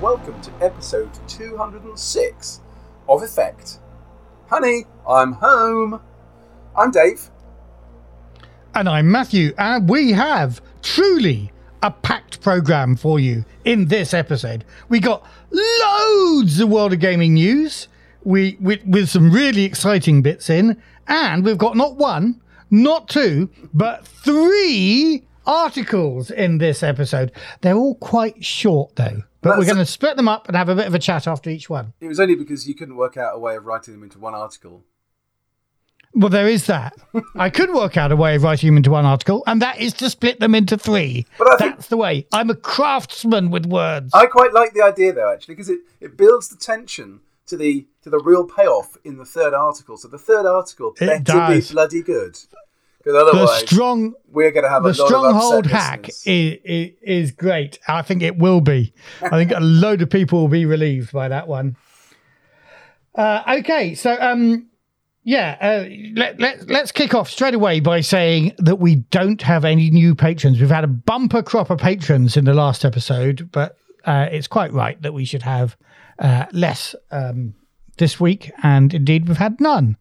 and welcome to episode 206 of Effekt. Honey, I'm home. I'm Dave. And I'm Matthew, and we have truly a packed programme for you in this episode. We got loads of World of Gaming news with some really exciting bits in, and we've got not one, not two, but three articles in this episode. They're all quite short, though, but we're going to split them up and have a bit of a chat after each one. It was only because you couldn't work out a way of writing them into one article. Well, there is that. I could work out a way of writing them into one article, and that is to split them into three. But that's the way. I'm a craftsman with words. I quite like the idea, though, actually, because it builds the tension to the real payoff in the third article. So the third article better be bloody good. Because otherwise, we're going to have a lot of upset. The Stronghold hack is great. I think it will be. I think a load of people will be relieved by that one. Okay, so... let's kick off straight away by saying that we don't have any new patrons. We've had a bumper crop of patrons in the last episode, but it's quite right that we should have less this week, and indeed we've had none.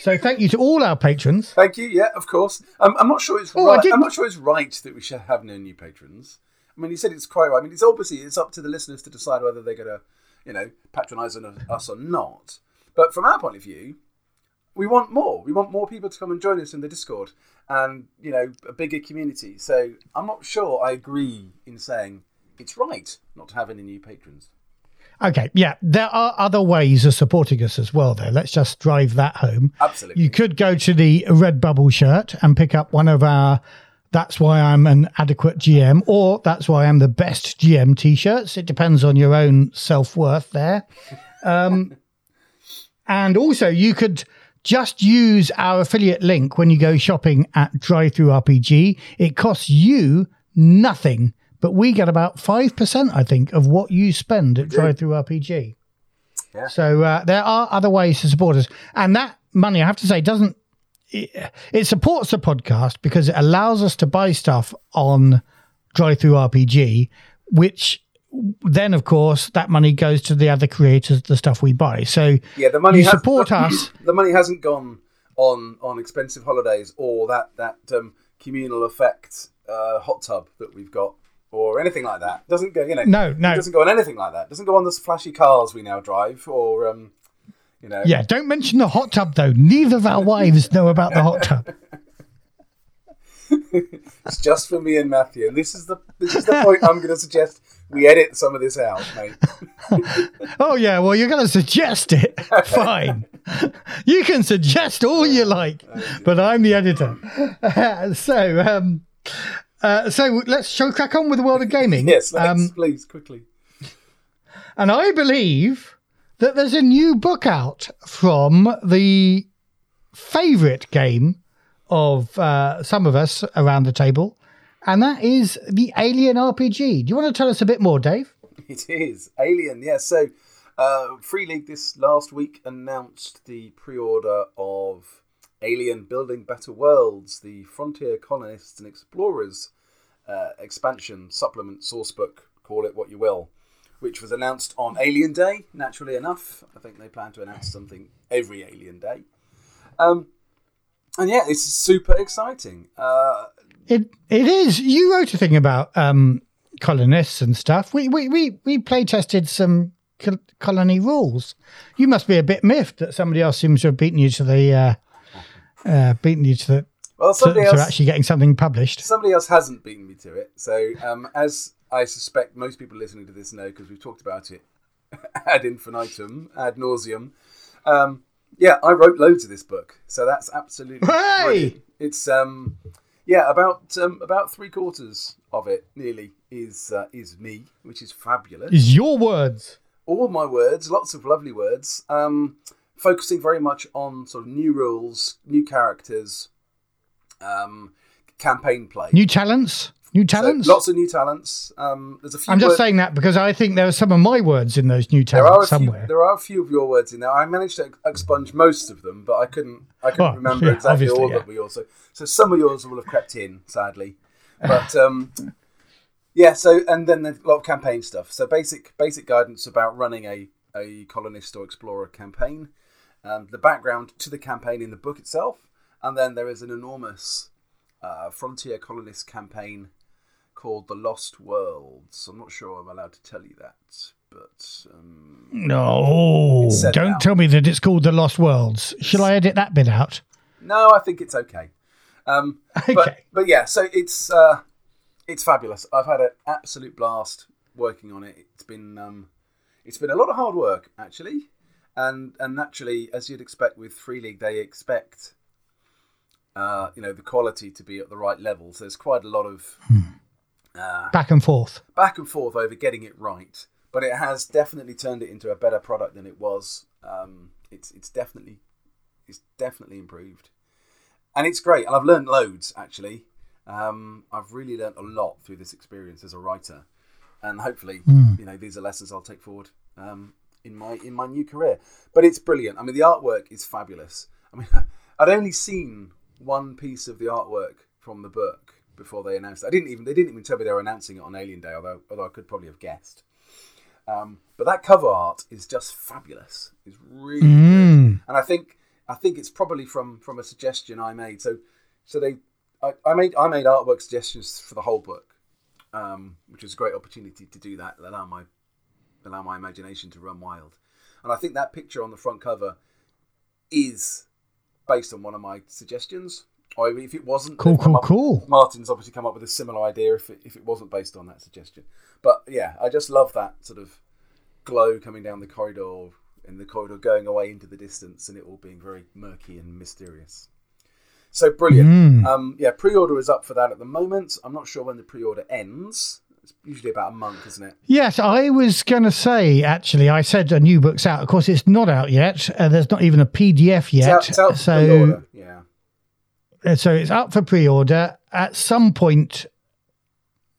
So thank you to all our patrons. Thank you. Yeah, of course. I'm not sure it's right. I'm not sure it's right that we should have no new patrons. I mean, you said it's quite right. I mean, it's obviously it's up to the listeners to decide whether they're going to, patronise us or not. But from our point of view, we want more. We want more people to come and join us in the Discord and, a bigger community. So I'm not sure I agree in saying it's right not to have any new patrons. Okay, yeah. There are other ways of supporting us as well, though. Let's just drive that home. Absolutely. You could go to the Redbubble shirt and pick up one of our That's Why I'm an Adequate GM or That's Why I'm the Best GM t-shirts. It depends on your own self-worth there. And also you could... just use our affiliate link when you go shopping at DriveThru RPG. It costs you nothing, but we get about 5%, I think, of what you spend at DriveThru RPG. Yeah. So there are other ways to support us. And that money, I have to say, it supports the podcast because it allows us to buy stuff on DriveThru RPG, which... then, of course, that money goes to the other creators, the stuff we buy. So yeah, the money us. The money hasn't gone on expensive holidays or that communal Effekt hot tub that we've got or anything like that. Doesn't go, No. It doesn't go on anything like that. Doesn't go on the flashy cars we now drive or, Yeah, don't mention the hot tub, though. Neither of our wives know about the hot tub. It's just for me and Matthew. And this is the point I'm going to suggest we edit some of this out, mate. Oh, yeah. Well, you're going to suggest it. Fine. You can suggest all you like, but I'm the editor. So let's crack on with the World of Gaming. Yes, please, quickly. And I believe that there's a new book out from the favourite game of some of us around the table, and that is the Alien RPG. Do you want to tell us a bit more, Dave? It is. Alien, yes. Yeah. So Free League this last week announced the pre-order of Alien: Building Better Worlds, the Frontier Colonists and Explorers expansion, supplement, sourcebook, call it what you will, which was announced on Alien Day, naturally enough. I think they plan to announce something every Alien Day. And yeah, it's super exciting. It is. You wrote a thing about colonists and stuff. We play tested some colony rules. You must be a bit miffed that somebody else seems to have beaten you to the actually getting something published. Somebody else hasn't beaten me to it. So as I suspect most people listening to this know, because we've talked about it ad infinitum, ad nauseum. Yeah, I wrote loads of this book, so that's absolutely brilliant. It's about 3/4 of it nearly is me, which is fabulous. Is your words? All my words, lots of lovely words. Focusing very much on sort of new rules, new characters, campaign play, new talents. So lots of new talents. There's a few. I'm just saying that because I think there are some of my words in those new talents somewhere. There are a few of your words in there. I managed to expunge most of them, but I couldn't remember exactly all that we also. So some of yours will have crept in, sadly. But Yeah, so and then there's a lot of campaign stuff. So basic guidance about running a colonist or explorer campaign. The background to the campaign in the book itself, and then there is an enormous frontier colonist campaign called The Lost Worlds. I'm not sure I'm allowed to tell you that, but no, don't now. Tell me that it's called The Lost Worlds. Shall I edit that bit out? No, I think it's okay. Okay. But yeah, so it's fabulous. I've had an absolute blast working on it. It's been a lot of hard work actually, and naturally, as you'd expect with Free League, they expect the quality to be at the right level. So there's quite a lot of back and forth over getting it right. But it has definitely turned it into a better product than it was. It's definitely improved. And it's great. And I've learned loads, actually. I've really learned a lot through this experience as a writer. And hopefully, these are lessons I'll take forward in my new career. But it's brilliant. I mean, the artwork is fabulous. I mean, I'd only seen one piece of the artwork from the book before they announced it. They didn't even tell me they were announcing it on Alien Day, although I could probably have guessed. But that cover art is just fabulous. It's really good. And I think it's probably from a suggestion I made. So I made artwork suggestions for the whole book, which was a great opportunity to do that, allow my imagination to run wild. And I think that picture on the front cover is based on one of my suggestions. Or if it wasn't, cool. Martin's obviously come up with a similar idea if it wasn't based on that suggestion. But yeah, I just love that sort of glow coming down the corridor, and the corridor going away into the distance, and it all being very murky and mysterious. So brilliant. Pre-order is up for that at the moment. I'm not sure when the pre-order ends. It's usually about a month, isn't it? Yes, I was going to say, actually, I said a new book's out. Of course, it's not out yet. There's not even a PDF yet. It's out for pre-order, yeah. So it's up for pre-order. At some point,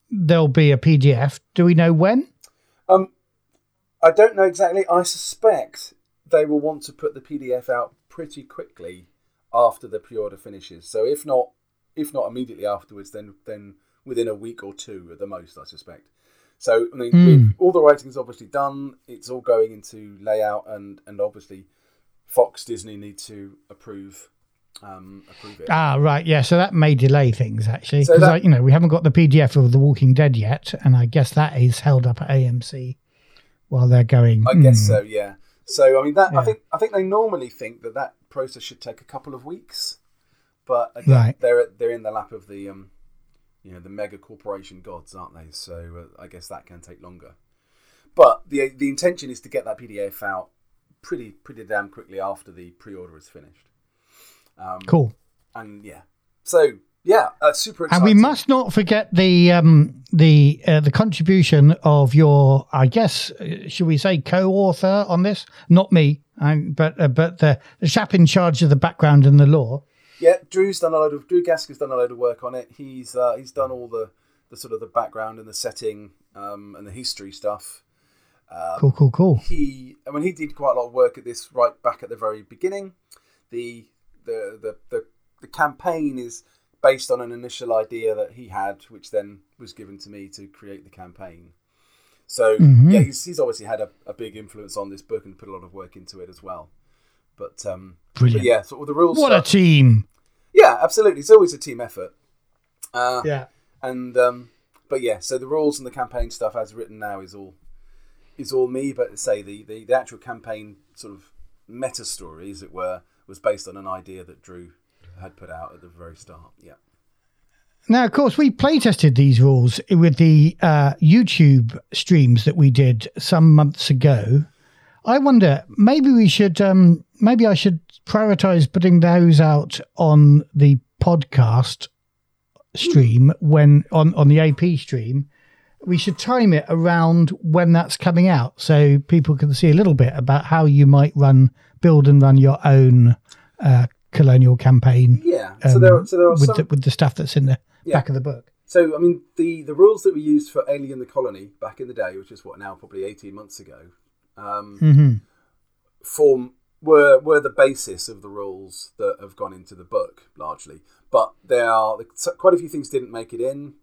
there'll be a PDF. Do we know when? I don't know exactly. I suspect they will want to put the PDF out pretty quickly after the pre-order finishes. So if not immediately afterwards, then within a week or two at the most, I suspect. So I mean, all the writing is obviously done. It's all going into layout, and obviously Fox Disney need to approve it. Right, yeah, so that may delay things actually, because so we haven't got the PDF of The Walking Dead yet, and I guess that is held up at AMC while they're going. I guess so, yeah. So I mean that, yeah. I think they normally think that process should take a couple of weeks, but again, they're in the lap of the the mega corporation gods, aren't they? So I guess that can take longer. But the intention is to get that PDF out pretty damn quickly after the pre-order is finished. Cool. And yeah. So yeah, super exciting. And we must not forget the contribution of your, I guess, should we say co-author on this? Not me, but the chap in charge of the background and the lore. Yeah, Drew Gasco's done a load of work on it. He's done all the sort of the background and the setting and the history stuff. Cool. He did quite a lot of work at this right back at the very beginning. The campaign is based on an initial idea that he had, which then was given to me to create the campaign. So he's obviously had a big influence on this book and put a lot of work into it as well. But brilliant, so all the rules. What stuff, a team! Yeah, absolutely. It's always a team effort. So the rules and the campaign stuff as written now is all me. But say the actual campaign sort of meta story, as it were, was based on an idea that Drew had put out at the very start. Yeah. Now, of course, we playtested these rules with the YouTube streams that we did some months ago. I wonder, maybe we should, maybe I should prioritize putting those out on the podcast stream when on the AP stream. We should time it around when that's coming out so people can see a little bit about how you might build and run your own colonial campaign. Yeah, so there are with the stuff that's in the back of the book. So, I mean, the rules that we used for Alien the Colony back in the day, which is what now probably 18 months ago, were the basis of the rules that have gone into the book largely. But there are quite a few things didn't make it in.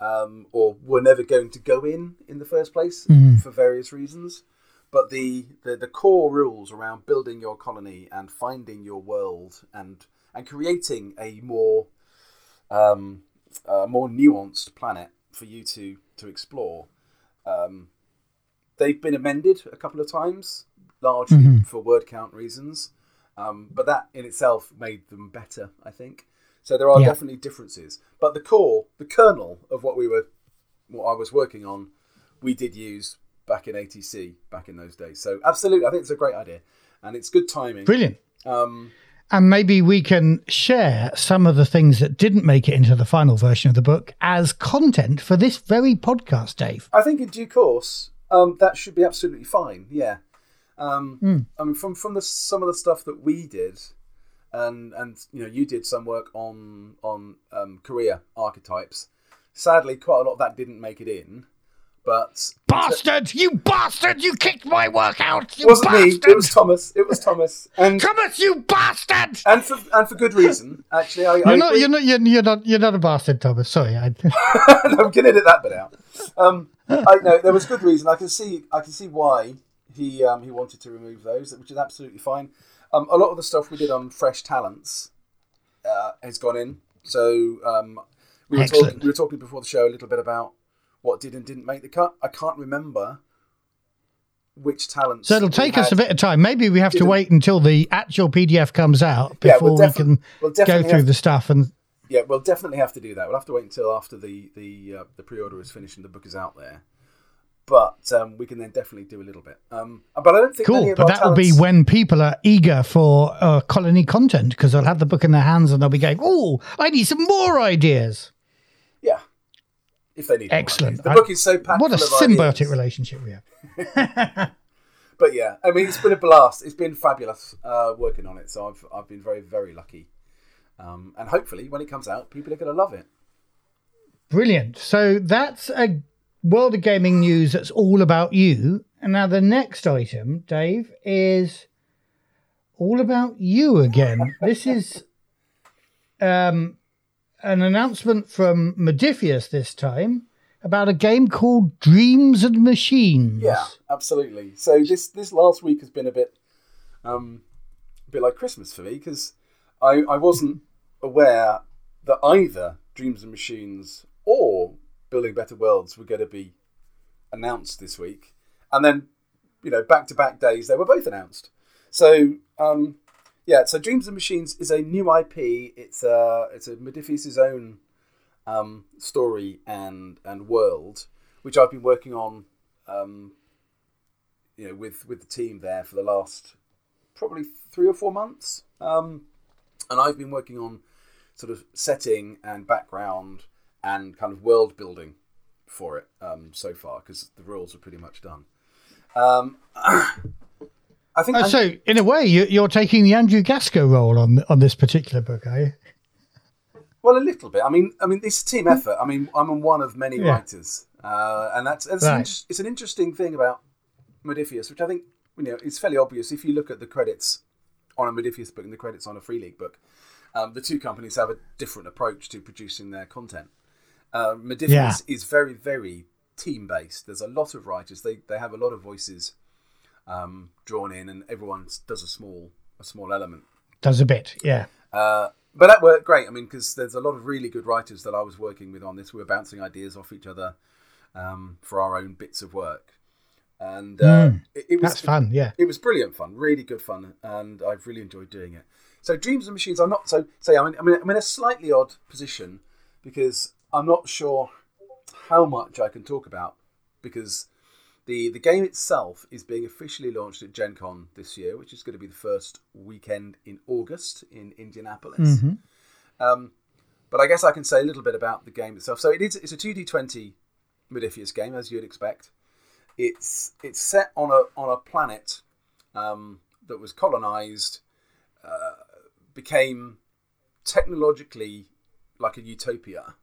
or were never going to go in the first place for various reasons. But the core rules around building your colony and finding your world and creating a more nuanced planet for you to explore, they've been amended a couple of times, largely for word count reasons. But that in itself made them better, I think. So there are definitely differences. But the core, the kernel of what I was working on, we did use back in ATC, back in those days. So absolutely, I think it's a great idea. And it's good timing. Brilliant. And maybe we can share some of the things that didn't make it into the final version of the book as content for this very podcast, Dave. I think in due course, that should be absolutely fine, yeah. I mean, from some of the stuff that we did, and you know, you did some work on career archetypes. Sadly, quite a lot of that didn't make it in. But you bastard! You kicked my work out. It wasn't me. It was Thomas. And Thomas, you bastard! And for good reason, actually. You're not a bastard, Thomas. Sorry, I'm gonna edit that bit out. There was good reason. I can see why. He wanted to remove those, which is absolutely fine. A lot of the stuff we did on Fresh Talents has gone in. So we were talking before the show a little bit about what did and didn't make the cut. I can't remember which talents. So it'll take us a bit of time. Maybe we have to wait until the actual PDF comes out before we can go through the stuff. And yeah, we'll definitely have to do that. We'll have to wait until after the pre-order is finished and the book is out there. But we can then definitely do a little bit. But I don't think cool. But that will be when people are eager for colony content, because they'll have the book in their hands and they'll be going, "Oh, I need some more ideas." Yeah, if they need. Excellent. More ideas. The book is so packed. What a symbiotic relationship we have. But yeah, I mean, it's been a blast. It's been fabulous working on it. So I've been very, very lucky, and hopefully when it comes out, people are going to love it. Brilliant. So that's a world of gaming news that's all about you. And now the next item, Dave, is all about you again. This is an announcement from Modiphius this time about a game called Dreams and Machines. Yeah, absolutely. So this last week has been a bit like Christmas for me, because I wasn't aware that either Dreams and Machines or Building Better Worlds were going to be announced this week. And then, you know, back-to-back days, they were both announced. So, so Dreams and Machines is a new IP. It's a Modiphius' own story and world, which I've been working on, with the team there for the last probably 3 or 4 months. And I've been working on sort of setting and background and kind of world building for it so far, because the rules are pretty much done. I think. So in a way, you're taking the Andrew Gasco role on this particular book, are you? Well, a little bit. I mean, it's a team effort. I mean, I'm one of many writers, and that's right. It's an interesting thing about Modiphius, which I think is fairly obvious if you look at the credits on a Modiphius book and the credits on a Free League book. The two companies have a different approach to producing their content. Modiphius is very, very team-based. There's a lot of writers. They have a lot of voices drawn in, and everyone does a small element. Does a bit, yeah. But that worked great. I mean, because there's a lot of really good writers that I was working with on this. We were bouncing ideas off each other for our own bits of work. And it was fun, yeah. It was brilliant fun, really good fun, and I've really enjoyed doing it. So Dreams and Machines, I'm not I'm in a slightly odd position, because I'm not sure how much I can talk about, because the game itself is being officially launched at Gen Con this year, which is going to be the first weekend in August in Indianapolis. Mm-hmm. But I guess I can say a little bit about the game itself. So it's a 2D20 Modiphius game, as you'd expect. It's set on a planet that was colonized, became technologically like a utopia.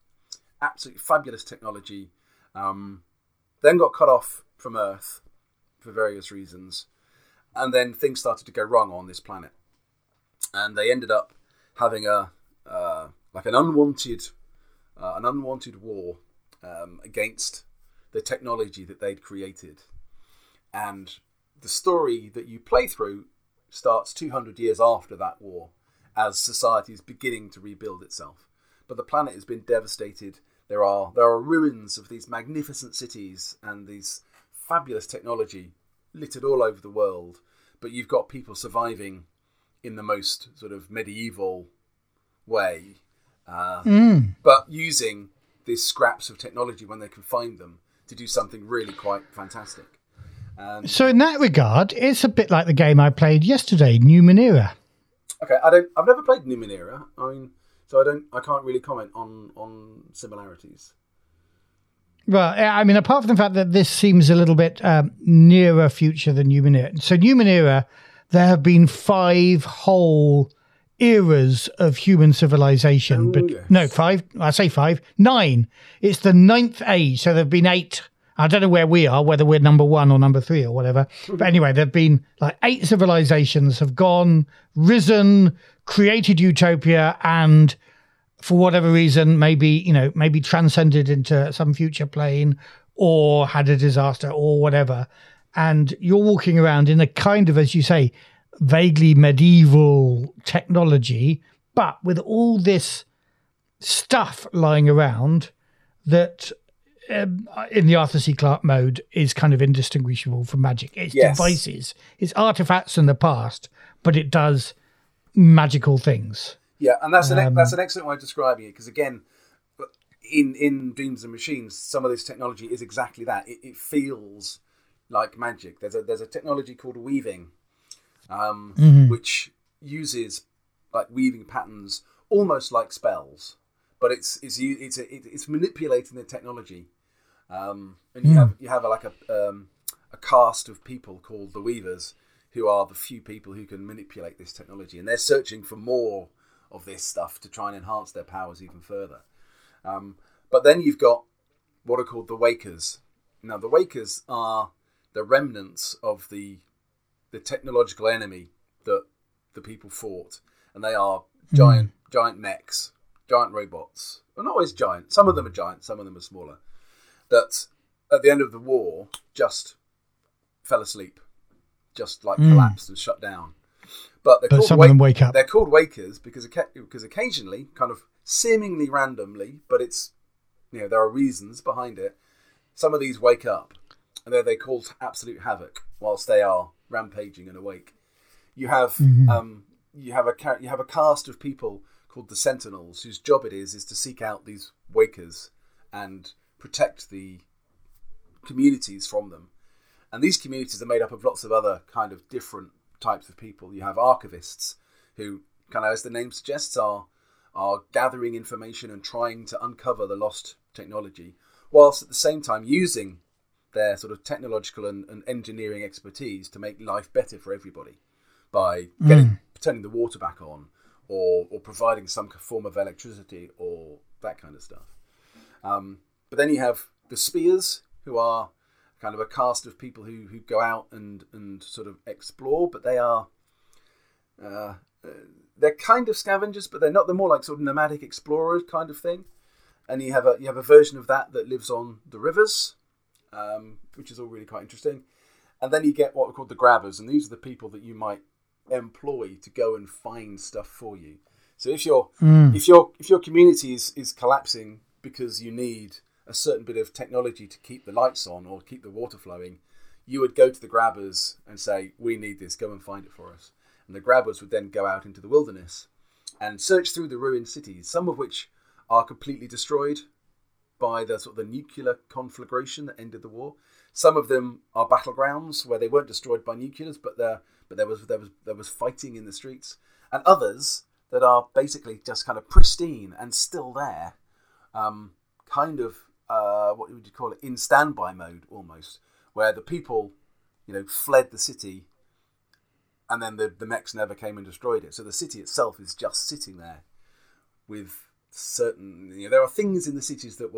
Absolutely fabulous technology. Then got cut off from Earth for various reasons. And then things started to go wrong on this planet. And they ended up having an unwanted war against the technology that they'd created. And the story that you play through starts 200 years after that war, as society is beginning to rebuild itself. But the planet has been devastated. There are ruins of these magnificent cities and these fabulous technology littered all over the world. But you've got people surviving in the most sort of medieval way, but using these scraps of technology when they can find them to do something really quite fantastic. So in that regard, it's a bit like the game I played yesterday, Numenera. Okay, I've never played Numenera. I mean, so I can't really comment on similarities. Well, I mean, apart from the fact that this seems a little bit nearer future than Numenera. So Numenera, there have been 5 whole eras of human civilization. No, 5. I say 5. 9. It's the 9th age, so there have been 8. I don't know where we are, whether we're number 1 or number 3 or whatever. But anyway, there have been like 8 civilizations have gone, risen, created utopia, and for whatever reason, maybe transcended into some future plane or had a disaster or whatever. And you're walking around in a kind of, as you say, vaguely medieval technology, but with all this stuff lying around that in the Arthur C. Clarke mode is kind of indistinguishable from magic. It's devices, it's artifacts in the past, but it does magical things. Yeah, and that's an excellent way of describing it, because again, in Dreams and Machines, some of this technology is exactly that. It feels like magic. There's a technology called weaving, which uses like weaving patterns almost like spells, but it's manipulating the technology. And you have a caste of people called the Weavers, who are the few people who can manipulate this technology, and they're searching for more of this stuff to try and enhance their powers even further. But then you've got what are called the Wakers. Now, the Wakers are the remnants of the technological enemy that the people fought, and they are giant mechs, giant robots. Well, not always giant. Some of them are giant, some of them are smaller. That at the end of the war just fell asleep, just like collapsed and shut down. But some of them wake up. They're called Wakers because occasionally, kind of seemingly randomly, but it's, you know, there are reasons behind it. Some of these wake up, and they cause absolute havoc whilst they are rampaging and awake. You have you have a caste of people called the Sentinels, whose job it is to seek out these Wakers and protect the communities from them. And these communities are made up of lots of other kind of different types of people. You have archivists, who kind of, as the name suggests, are gathering information and trying to uncover the lost technology, whilst at the same time using their sort of technological and engineering expertise to make life better for everybody by turning the water back on or providing some form of electricity or that kind of stuff. But then you have the Spears, who are kind of a caste of people who go out and sort of explore, but they are they're kind of scavengers, but they're not. They're more like sort of nomadic explorers kind of thing. And you have a version of that lives on the rivers, which is all really quite interesting. And then you get what are called the Grabbers, and these are the people that you might employ to go and find stuff for you. So if your community is collapsing because you need a certain bit of technology to keep the lights on or keep the water flowing, you would go to the Grabbers and say, "We need this, go and find it for us." And the Grabbers would then go out into the wilderness and search through the ruined cities, some of which are completely destroyed by the sort of the nuclear conflagration that ended the war. Some of them are battlegrounds where they weren't destroyed by nuclears, but there was fighting in the streets, and others that are basically just kind of pristine and still there, kind of what would you call it, in standby mode almost, where the people, you know, fled the city, and then the mechs never came and destroyed it. So the city itself is just sitting there with certain, you know, there are things in the cities that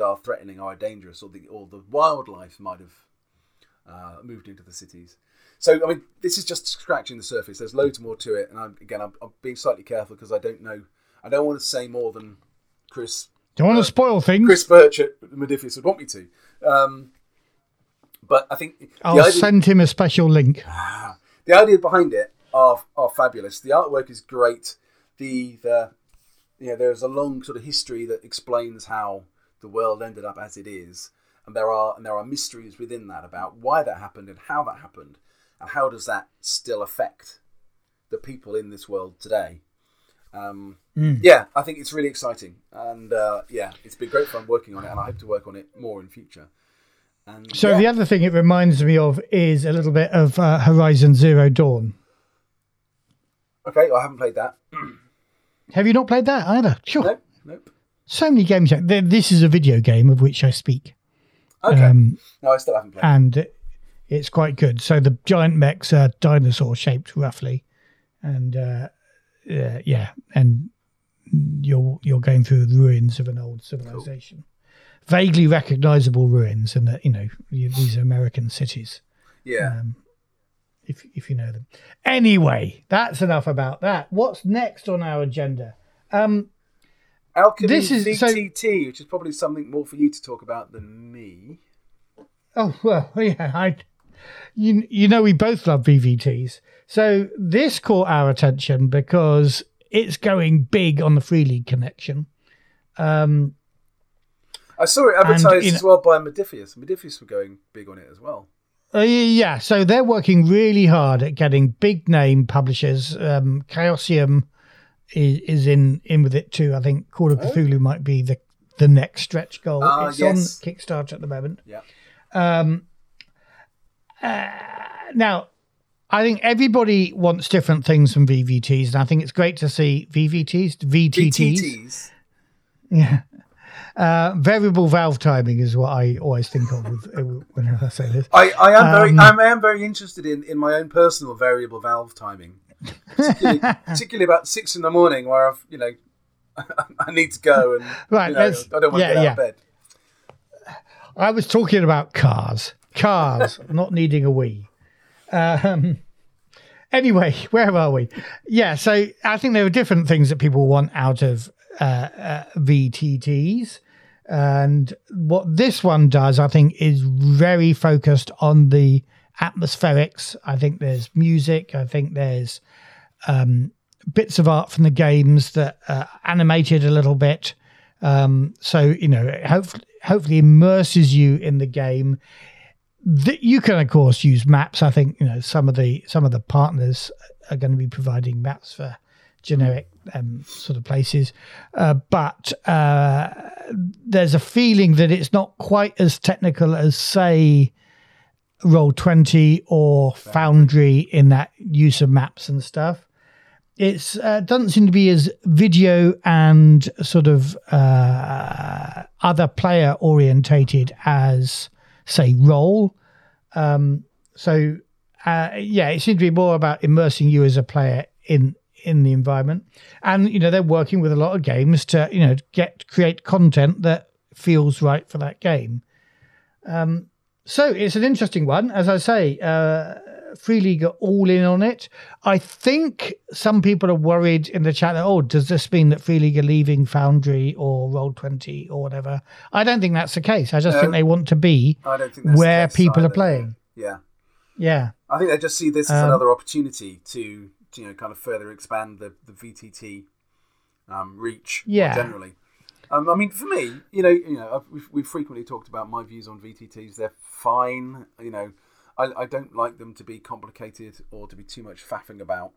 are threatening or are dangerous, or the wildlife might have moved into the cities. So I mean, this is just scratching the surface. There's loads more to it, and I'm being slightly careful because I don't know. I don't want to say more than Chris Don't want to spoil things. Chris Birch at Modiphius would want me to. But I think... I'll send him a special link. The ideas behind it are fabulous. The artwork is great. There's a long sort of history that explains how the world ended up as it is. And there are mysteries within that about why that happened and how that happened. And how does that still affect the people in this world today? Yeah, I think it's really exciting. And it's been great fun working on it. And I hope to work on it more in future. The other thing it reminds me of is a little bit of Horizon Zero Dawn. Okay, I haven't played that. Have you not played that either? Sure. Nope. So many games. This is a video game of which I speak. Okay. No, I still haven't played it. And it's quite good. So the giant mechs are dinosaur-shaped, roughly. And, and you're going through the ruins of an old civilization. Cool. Vaguely recognizable ruins, and that these American cities. Yeah, if you know them. Anyway, that's enough about that. What's next on our agenda? Alchemy VTT, which is probably something more for you to talk about than me. Oh well, yeah, we both love VVTs, so this caught our attention because it's going big on the Free League connection. I saw it advertised as well by Modiphius. Modiphius were going big on it as well. Yeah, so they're working really hard at getting big name publishers. Chaosium is in with it too. I think Call of Cthulhu might be the next stretch goal. It's on Kickstarter at the moment. Yeah. Now, I think everybody wants different things from VVTs, and I think it's great to see VTTs. Yeah. Variable valve timing is what I always think of whenever I say this. I am very interested in my own personal variable valve timing, particularly about 6 a.m, where I've I need to go and I don't want to get out of bed. I was talking about cars not needing a wee. Anyway, where are we? Yeah, so I think there are different things that people want out of VTTs. And what this one does, I think, is very focused on the atmospherics. I think there's music. I think there's bits of art from the games that are animated a little bit. It hopefully immerses you in the game. You can, of course, use maps. I think some of the partners are going to be providing maps for generic sort of places, but there's a feeling that it's not quite as technical as, say, Roll20 or Foundry in that use of maps and stuff. It doesn't seem to be as video and sort of other player orientated as, say, Roll. It seems to be more about immersing you as a player in the environment, and they're working with a lot of games to create content that feels right for that game. So it's an interesting one, as I say. Free League are all in on it. I think some people are worried in the chat that, does this mean that Free League are leaving Foundry or Roll20 or whatever? I don't think that's the case. I just think they want to be where people are playing. Yeah. I think they just see this as another opportunity to further expand the VTT reach generally. For me, we've frequently talked about my views on VTTs. They're fine. I don't like them to be complicated or to be too much faffing about,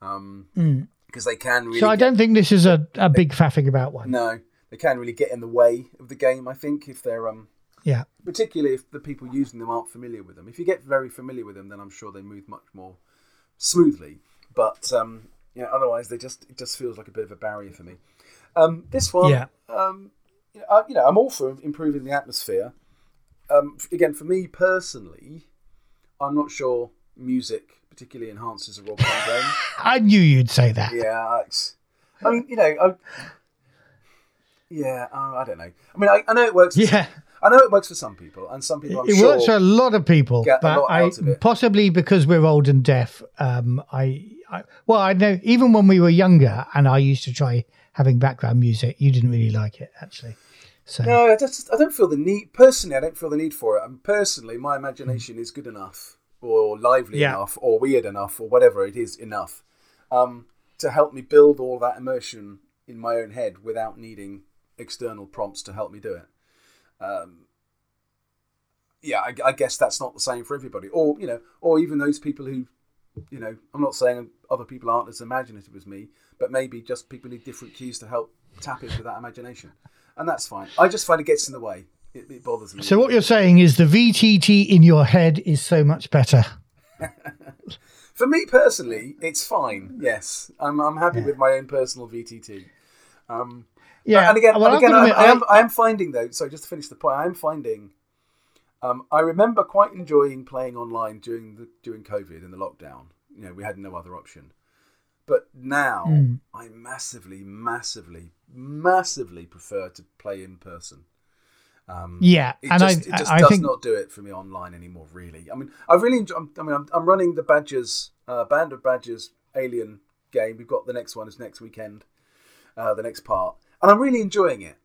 because they can really... So I don't think this is a big faffing about one. No, they can really get in the way of the game, I think, if they're... Particularly if the people using them aren't familiar with them. If you get very familiar with them, then I'm sure they move much more smoothly. But otherwise, it just feels like a bit of a barrier for me. This one, I'm all for improving the atmosphere. Again, for me personally, I'm not sure music particularly enhances a role-playing game. I knew you'd say that. Yeah, I don't know. I mean, I know it works. I know it works for some people, and some people I'm sure works for a lot of people. Possibly because we're old and deaf. I know even when we were younger, and I used to try having background music. You didn't really like it, actually. So. No, I don't feel the need. Personally, I don't feel the need for it. And personally, my imagination is good enough or lively enough or weird enough or whatever it is enough to help me build all that immersion in my own head without needing external prompts to help me do it. I guess that's not the same for everybody. Or, you know, or even those people who, you know, I'm not saying other people aren't as imaginative as me, but maybe just people need different cues to help tap into that imagination. And that's fine. I just find it gets in the way. It bothers me. So what you're saying is the VTT in your head is so much better. For me personally, it's fine. Yes, I'm happy with my own personal VTT. I am finding though. So just to finish the point, I am finding. I remember quite enjoying playing online during COVID and the lockdown. You know, we had no other option. But now I massively prefer to play in person. It just does not do it for me online anymore. Really, I mean, I'm running the Badgers Band of Badgers Alien game. We've got the next one is next weekend, the next part, and I'm really enjoying it.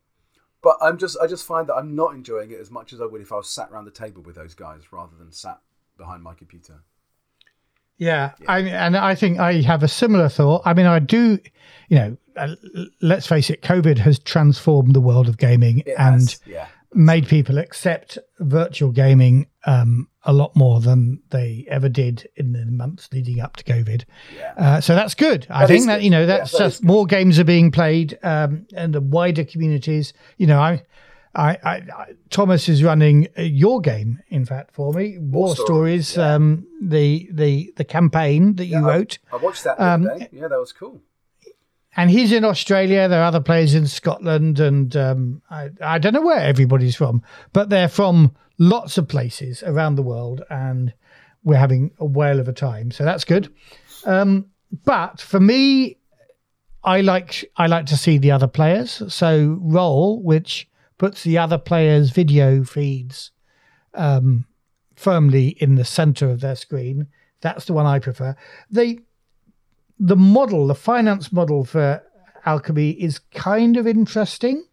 But I just find that I'm not enjoying it as much as I would if I was sat around the table with those guys rather than sat behind my computer. Yeah. I think I have a similar thought. I mean, I do, you know, let's face it, COVID has transformed the world of gaming made people accept virtual gaming a lot more than they ever did in the months leading up to COVID. Yeah. So that's good. I think that's just more games are being played and the wider communities. You know, I Thomas is running your game, in fact, for me, War Stories. Yeah. The campaign that you wrote. I watched that day. Yeah, that was cool. And he's in Australia. There are other players in Scotland, and I don't know where everybody's from, but they're from lots of places around the world, and we're having a whale of a time. So that's good. But for me, I like to see the other players. So Roll, which puts the other players' video feeds firmly in the centre of their screen. That's the one I prefer. The model, the finance model for Alchemy is kind of interesting.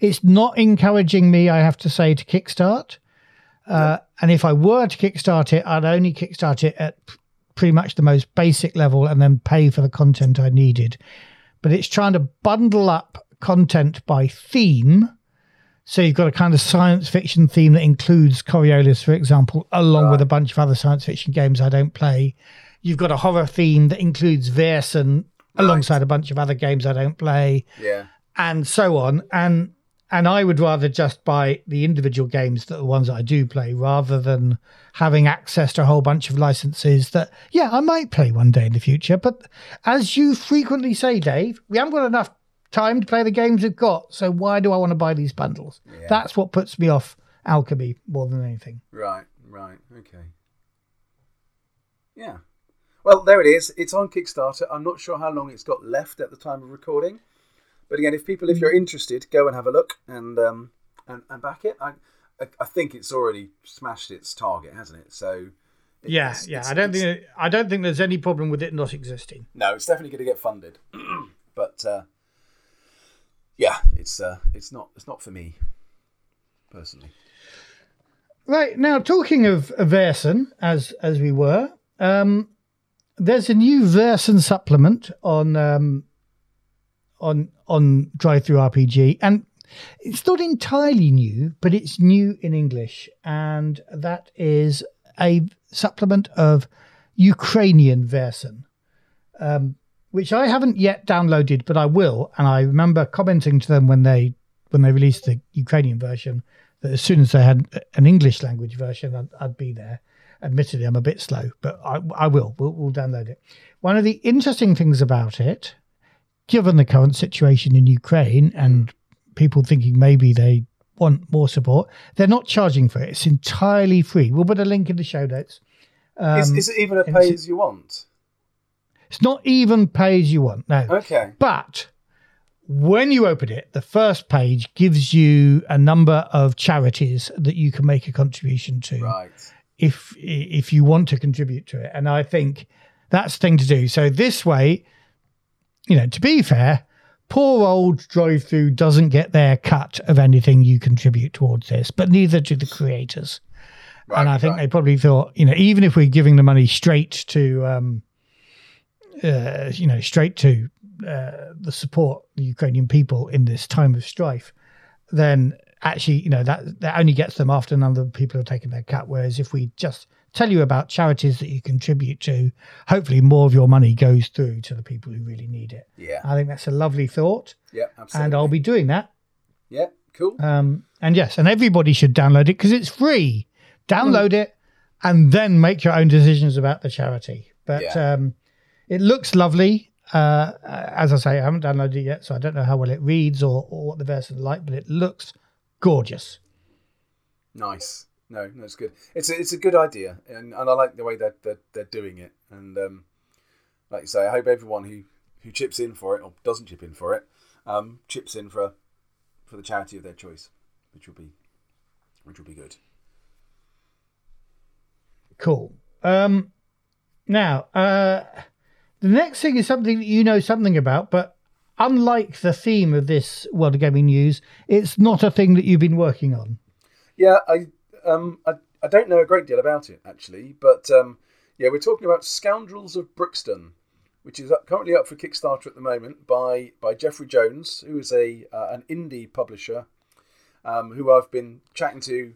It's not encouraging me, I have to say, to kickstart. And if I were to kickstart it, I'd only kickstart it at pretty much the most basic level and then pay for the content I needed. But it's trying to bundle up content by theme. So you've got a kind of science fiction theme that includes Coriolis, for example, along with a bunch of other science fiction games I don't play. You've got a horror theme that includes Vaesen alongside a bunch of other games I don't play, and so on. And I would rather just buy the individual games that are the ones that I do play rather than having access to a whole bunch of licenses that, I might play one day in the future. But as you frequently say, Dave, we haven't got enough time to play the games we've got, so why do I want to buy these bundles? Yeah. That's what puts me off Alchemy more than anything. Right, okay. Yeah. Well, there it is. It's on Kickstarter. I'm not sure how long it's got left at the time of recording. But again, if you're interested, go and have a look and back it. I think it's already smashed its target, hasn't it? So I don't think there's any problem with it not existing. No, it's definitely going to get funded. But it's not for me personally. Right, now talking of Vaesen, as we were, there's a new Vaesen supplement on DriveThru RPG, and it's not entirely new, but it's new in English, and that is a supplement of Ukrainian Vaesen, which I haven't yet downloaded, but I will. And I remember commenting to them when they released the Ukrainian version that as soon as they had an English language version, I'd be there. Admittedly, I'm a bit slow, but I will. We'll download it. One of the interesting things about it, given the current situation in Ukraine and people thinking maybe they want more support, they're not charging for it. It's entirely free. We'll put a link in the show notes. Is it even a pay as you want? It's not even pay as you want, no. Okay. But when you open it, the first page gives you a number of charities that you can make a contribution to. Right. If you want to contribute to it. And I think that's the thing to do. So this way, you know, to be fair, Poor old DriveThru doesn't get their cut of anything you contribute towards this, but neither do the creators. Right, and I think they probably thought, you know, even if we're giving the money straight to, straight to the support the Ukrainian people in this time of strife, then actually, you know, that only gets them after another people have taken their cut. Whereas if we just tell you about charities that you contribute to, hopefully more of your money goes through to the people who really need it. Yeah, I think that's a lovely thought. Yeah, absolutely. And I'll be doing that. Yeah, cool. And yes, and everybody should download it because it's free. Download it and then make your own decisions about the charity. But it looks lovely. As I say, I haven't downloaded it yet, so I don't know how well it reads or what the verses are like, but it looks gorgeous. Nice. No, it's good. It's a good idea, and I like the way that they're doing it. And like you say, I hope everyone who chips in for it or doesn't chip in for it, chips in for the charity of their choice, which will be good. Cool. Now, the next thing is something that you know something about, but unlike the theme of this World of Gaming News, it's not a thing that you've been working on. Yeah, I don't know a great deal about it, actually, but we're talking about Scoundrels of Brixton, which is currently up for Kickstarter at the moment by Jeffrey Jones, who is an indie publisher who I've been chatting to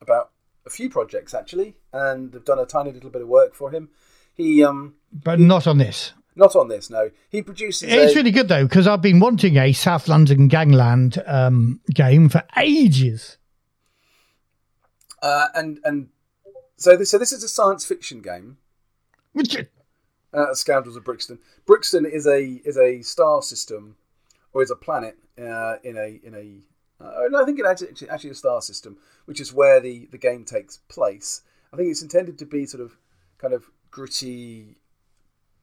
about a few projects, actually, and they've done a tiny little bit of work for him. But not on this. Not on this, no. He produces... It's really good, though, because I've been wanting a South London Gangland game for ages. So this is a science fiction game. Scoundrels of Brixton. Brixton is a star system, or is a planet I think it's actually a star system, which is where the game takes place. I think it's intended to be sort of kind of gritty.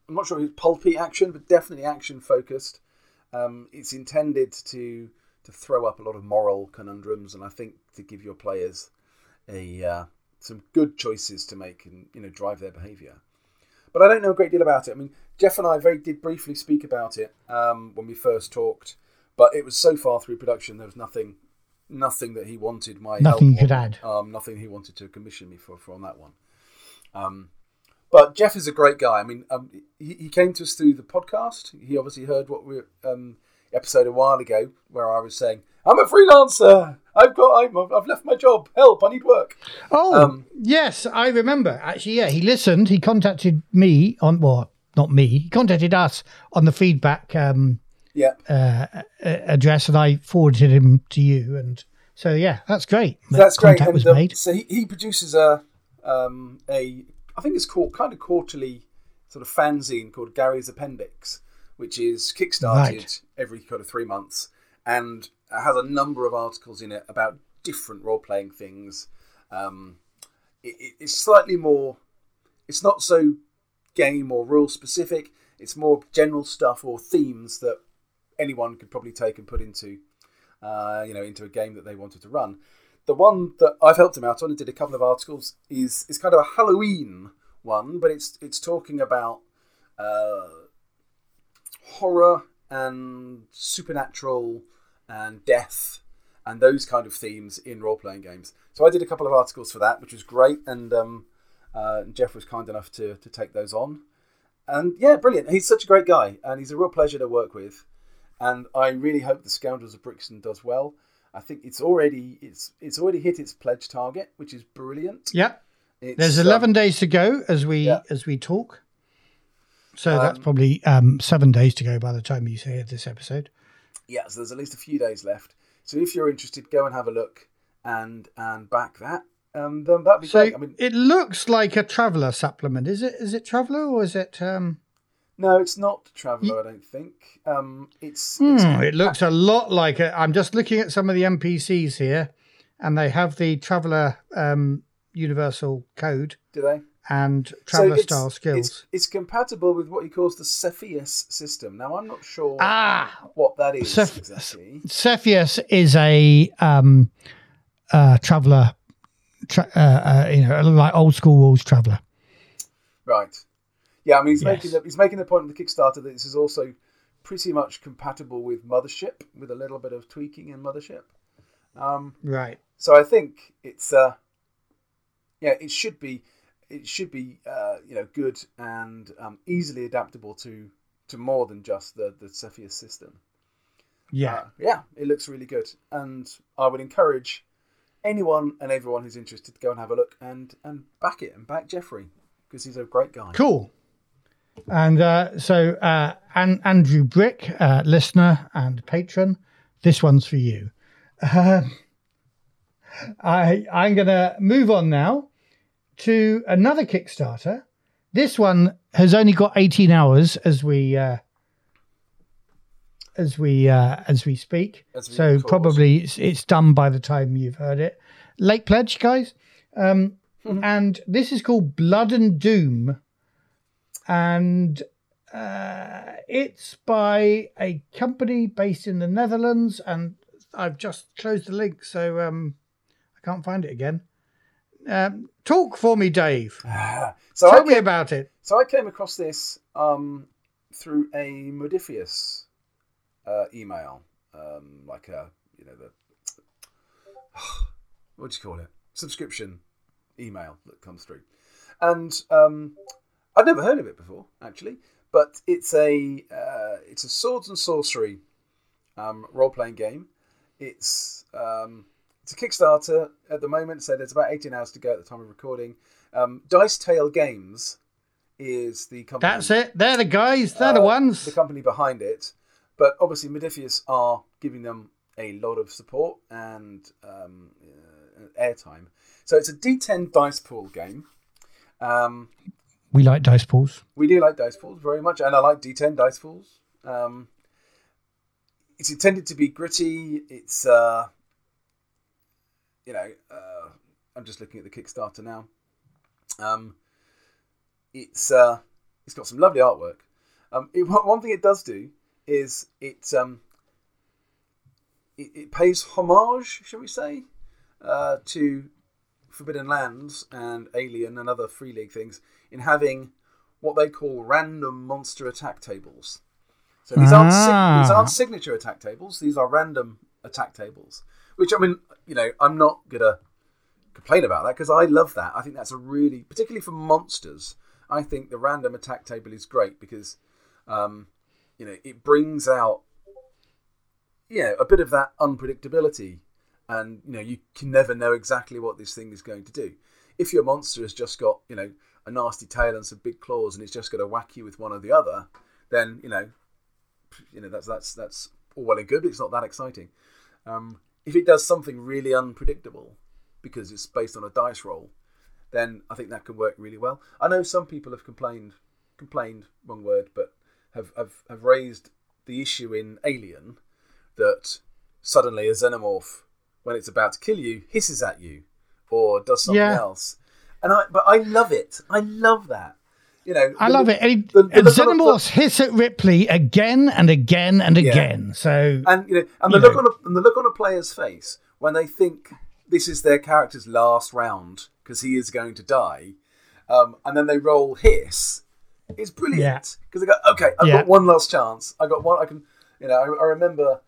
I'm not sure if it's pulpy action, but definitely action focused. It's intended to throw up a lot of moral conundrums, and I think to give your players some good choices to make and, you know, drive their behaviour. But I don't know a great deal about it. I mean, Jeff and I did briefly speak about it when we first talked, but it was so far through production there was nothing that he wanted my help. Nothing you could add. Nothing he wanted to commission me for on that one. But Jeff is a great guy. I mean, he came to us through the podcast. He obviously heard what we episode a while ago where I was saying, I'm a freelancer. I've left my job. Help! I need work. Oh, yes, I remember. Actually, yeah, he listened. He contacted me He contacted us on the feedback address, and I forwarded him to you. And so, yeah, that's great. That's great. Contact was made. So he produces a I think it's called kind of quarterly sort of fanzine called Gary's Appendix, which is kickstarted every kind of 3 months, and has a number of articles in it about different role-playing things. It's slightly more... It's not so game or rule-specific. It's more general stuff or themes that anyone could probably take and put into a game that they wanted to run. The one that I've helped him out on and did a couple of articles is kind of a Halloween one, but it's talking about horror and supernatural... and death and those kind of themes in role-playing games. So I did a couple of articles for that, which was great, and Jeff was kind enough to take those on. And yeah, brilliant. He's such a great guy, and he's a real pleasure to work with. And I really hope the Scoundrels of Brixton does well. I think it's already hit its pledge target, which is brilliant. Yeah. There's 11 days to go as we talk. So that's probably 7 days to go by the time you hear this episode. Yeah, so there's at least a few days left. So if you're interested, go and have a look and back that. That'd be great. I mean, it looks like a Traveller supplement. Is it Traveller or is it? No, it's not Traveller. I don't think. It looks a lot like it. I'm just looking at some of the NPCs here, and they have the Traveller universal code. Do they? And Traveller style skills. It's compatible with what he calls the Cepheus system. Now, I'm not sure what that is exactly. Cepheus is a Traveller, like old school rules Traveller. Right. Yeah, I mean, he's making the point on the Kickstarter that this is also pretty much compatible with Mothership, with a little bit of tweaking in Mothership. Right. So I think it's it should be you know, good and easily adaptable to more than just the Cepheus system. Yeah. It looks really good, and I would encourage anyone and everyone who's interested to go and have a look and back it and back Jeffrey, because he's a great guy. Cool. And so Andrew Brick, listener and patron, this one's for you. I'm going to move on now to another Kickstarter. This one has only got 18 hours as we speak. So probably it's done by the time you've heard it. Late pledge, guys. And this is called Blood and Doom. And it's by a company based in the Netherlands, and I've just closed the link, so I can't find it again. Talk for me, Dave. Tell me about it. So I came across this through a Modiphius email, what do you call it? Subscription email that comes through, and I'd never heard of it before, actually. But it's a swords and sorcery role-playing game. It's a Kickstarter at the moment, so there's about 18 hours to go at the time of recording. Dice Tale Games is the company. That's it. They're the guys. They're the ones. The company behind it. But obviously, Modiphius are giving them a lot of support and airtime. So it's a D10 dice pool game. We like dice pools. We do like dice pools very much, and I like D10 dice pools. It's intended to be gritty. It's, I'm just looking at the Kickstarter now. It's got some lovely artwork. One thing it does do is it pays homage, shall we say, to Forbidden Lands and Alien and other Free League things in having what they call random monster attack tables. So these aren't signature attack tables. These are random attack tables, which, I mean, you know, I'm not going to complain about that because I love that. I think that's particularly for monsters, I think the random attack table is great because, you know, it brings out, you know, a bit of that unpredictability and, you know, you can never know exactly what this thing is going to do. If your monster has just got, you know, a nasty tail and some big claws and it's just going to whack you with one or the other, then, you know that's all well and good, but it's not that exciting. If it does something really unpredictable because it's based on a dice roll, then I think that can work really well. I know some people have complained, wrong word, but have raised the issue in Alien that suddenly a xenomorph, when it's about to kill you, hisses at you or does something else. And I love it. I love that. You know, I love it. And xenomorphs hiss at Ripley again and again and again. So, and you know, and the look on a player's face when they think this is their character's last round because he is going to die, and then they roll hiss, is brilliant because they go, okay, I've got one last chance. I got one. I can, you know, I remember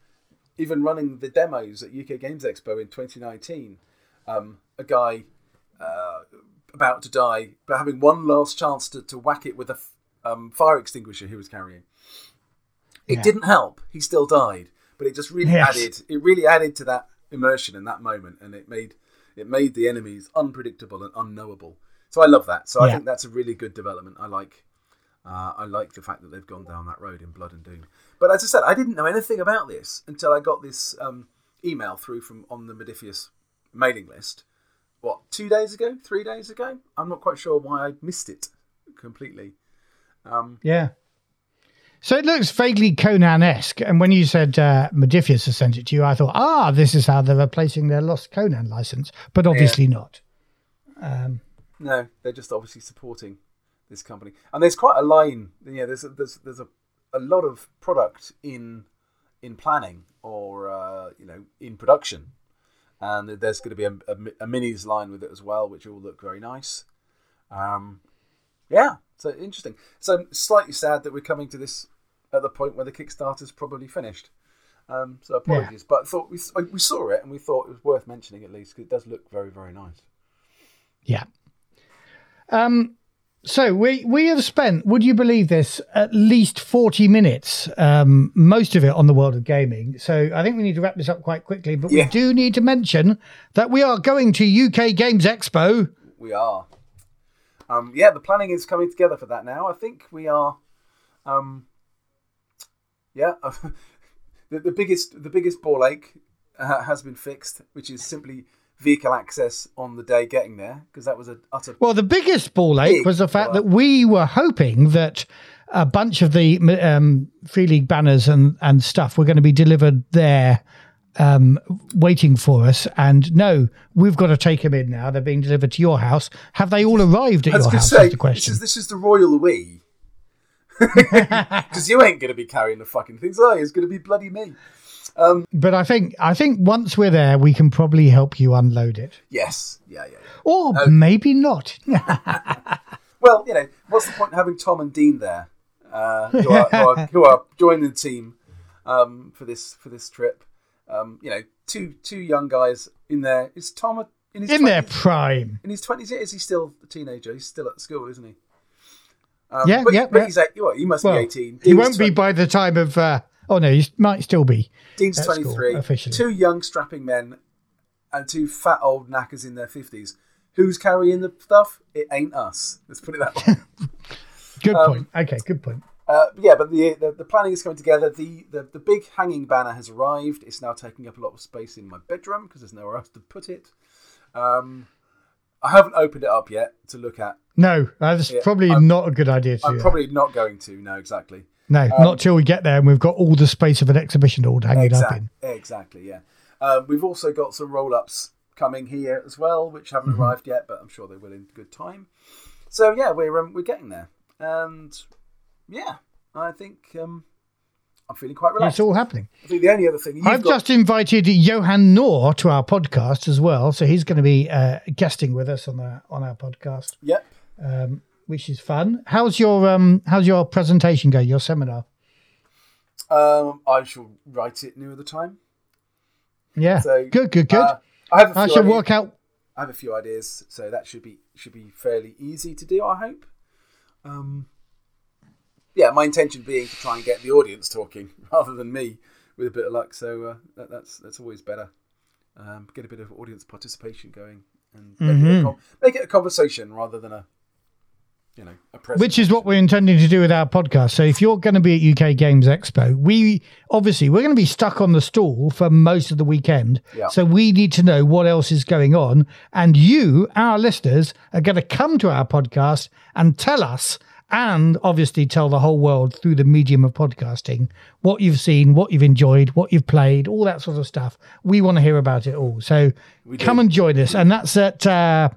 even running the demos at UK Games Expo in 2019. A guy. About to die, but having one last chance to whack it with a fire extinguisher he was carrying. It didn't help. He still died, but it just really added to that immersion in that moment, and it made the enemies unpredictable and unknowable. So I love that. So I think that's a really good development. I like the fact that they've gone down that road in Blood and Doom. But as I said, I didn't know anything about this until I got this email through from on the Modiphius mailing list. What, 2 days ago? 3 days ago? I'm not quite sure why I missed it completely. So it looks vaguely Conan-esque. And when you said Modiphius has sent it to you, I thought, this is how they're replacing their lost Conan license. But obviously not. No, they're just obviously supporting this company. And there's quite a line. Yeah, there's a lot of product in planning or in production. And there's going to be a minis line with it as well, which all look very nice. So interesting. So I'm slightly sad that we're coming to this at the point where the Kickstarter's probably finished. So apologies, but I thought we saw it and we thought it was worth mentioning at least because it does look very, very nice. Yeah. So we have spent, would you believe this, at least 40 minutes, most of it on the world of gaming. So I think we need to wrap this up quite quickly, but we do need to mention that we are going to UK Games Expo. We are. The planning is coming together for that now. I think we are. The biggest ball ache has been fixed, which is simply vehicle access on the day getting there, because that was an utter... Well, the biggest ball ache was the fact that we were hoping that a bunch of the Free League banners and stuff were going to be delivered there waiting for us. And no, we've got to take them in now. They're being delivered to your house. Have they all arrived at your house? Say, is the question. This is the royal we. Because you ain't going to be carrying the fucking things, are you? It's going to be bloody me. But I think once we're there, we can probably help you unload it. Yes. Yeah. Or maybe not. Well, you know, what's the point in having Tom and Dean there, who are joining the team for this trip? You know, two young guys in there. Is Tom in their prime? In his 20s, is he still a teenager? He's still at school, isn't he? But he's like, well, he must be 18. He won't be by the time of... Oh no, he might still be. Dean's 23. Officially. Two young strapping men and two fat old knackers in their 50s. Who's carrying the stuff? It ain't us. Let's put it that way. Good point. Okay, good point. But the planning is coming together. The big hanging banner has arrived. It's now taking up a lot of space in my bedroom because there's nowhere else to put it. I haven't opened it up yet to look at. No, that's probably not a good idea to do. I'm probably not going to. No, exactly. No, not till we get there and we've got all the space of an exhibition hall hanging up in. Exactly, yeah. We've also got some roll-ups coming here as well, which haven't arrived yet, but I'm sure they will in good time. So, yeah, we're getting there. And, yeah, I think I'm feeling quite relaxed. It's all happening. I think the only other thing... I've just invited Johan Noor to our podcast as well, so he's going to be guesting with us on our podcast. Yep. Which is fun. How's your presentation go? Your seminar? I shall write it nearer the time. Yeah. So, good. I have a few ideas, so that should be fairly easy to do, I hope. My intention being to try and get the audience talking rather than me, with a bit of luck. So that's always better. Get a bit of audience participation going and make it a conversation rather than a... which is what we're intending to do with our podcast. So if you're going to be at UK Games Expo, we're going to be stuck on the stool for most of the weekend. Yeah. So we need to know what else is going on. And you, our listeners, are going to come to our podcast and tell us, and obviously tell the whole world through the medium of podcasting, what you've seen, what you've enjoyed, what you've played, all that sort of stuff. We want to hear about it all. So come and join us. And that's at...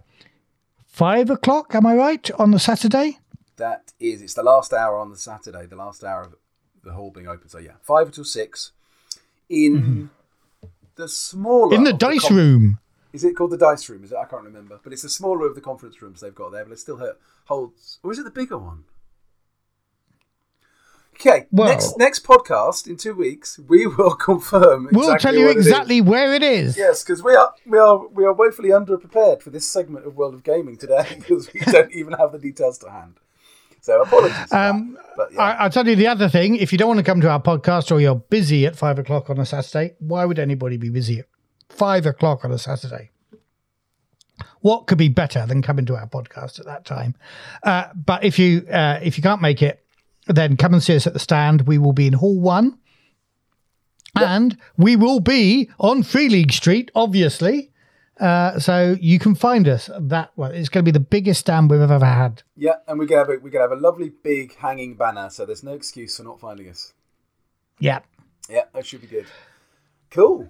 5:00, am I right, on the Saturday? That is, it's the last hour on the Saturday, the last hour of the hall being open. So, 5 till 6 in the smaller... In the Dice Room. Is it called the Dice Room? Is it? I can't remember. But it's the smaller of the conference rooms they've got there, but it still holds... Or is it the bigger one? Okay, well, next podcast in 2 weeks, we will confirm exactly We'll tell you exactly where it is. Yes, because we are woefully underprepared for this segment of World of Gaming today because we don't even have the details to hand. So apologies. I'll tell you the other thing. If you don't want to come to our podcast or you're busy at 5:00 on a Saturday, why would anybody be busy at 5:00 on a Saturday? What could be better than coming to our podcast at that time? But if you can't make it, then come and see us at the stand. We will be in Hall 1. Yep. And we will be on Free League Street, obviously. So you can find us that way. It's going to be the biggest stand we've ever had. Yeah, and we're going to have a lovely big hanging banner, so there's no excuse for not finding us. Yeah. Yeah, that should be good. Cool.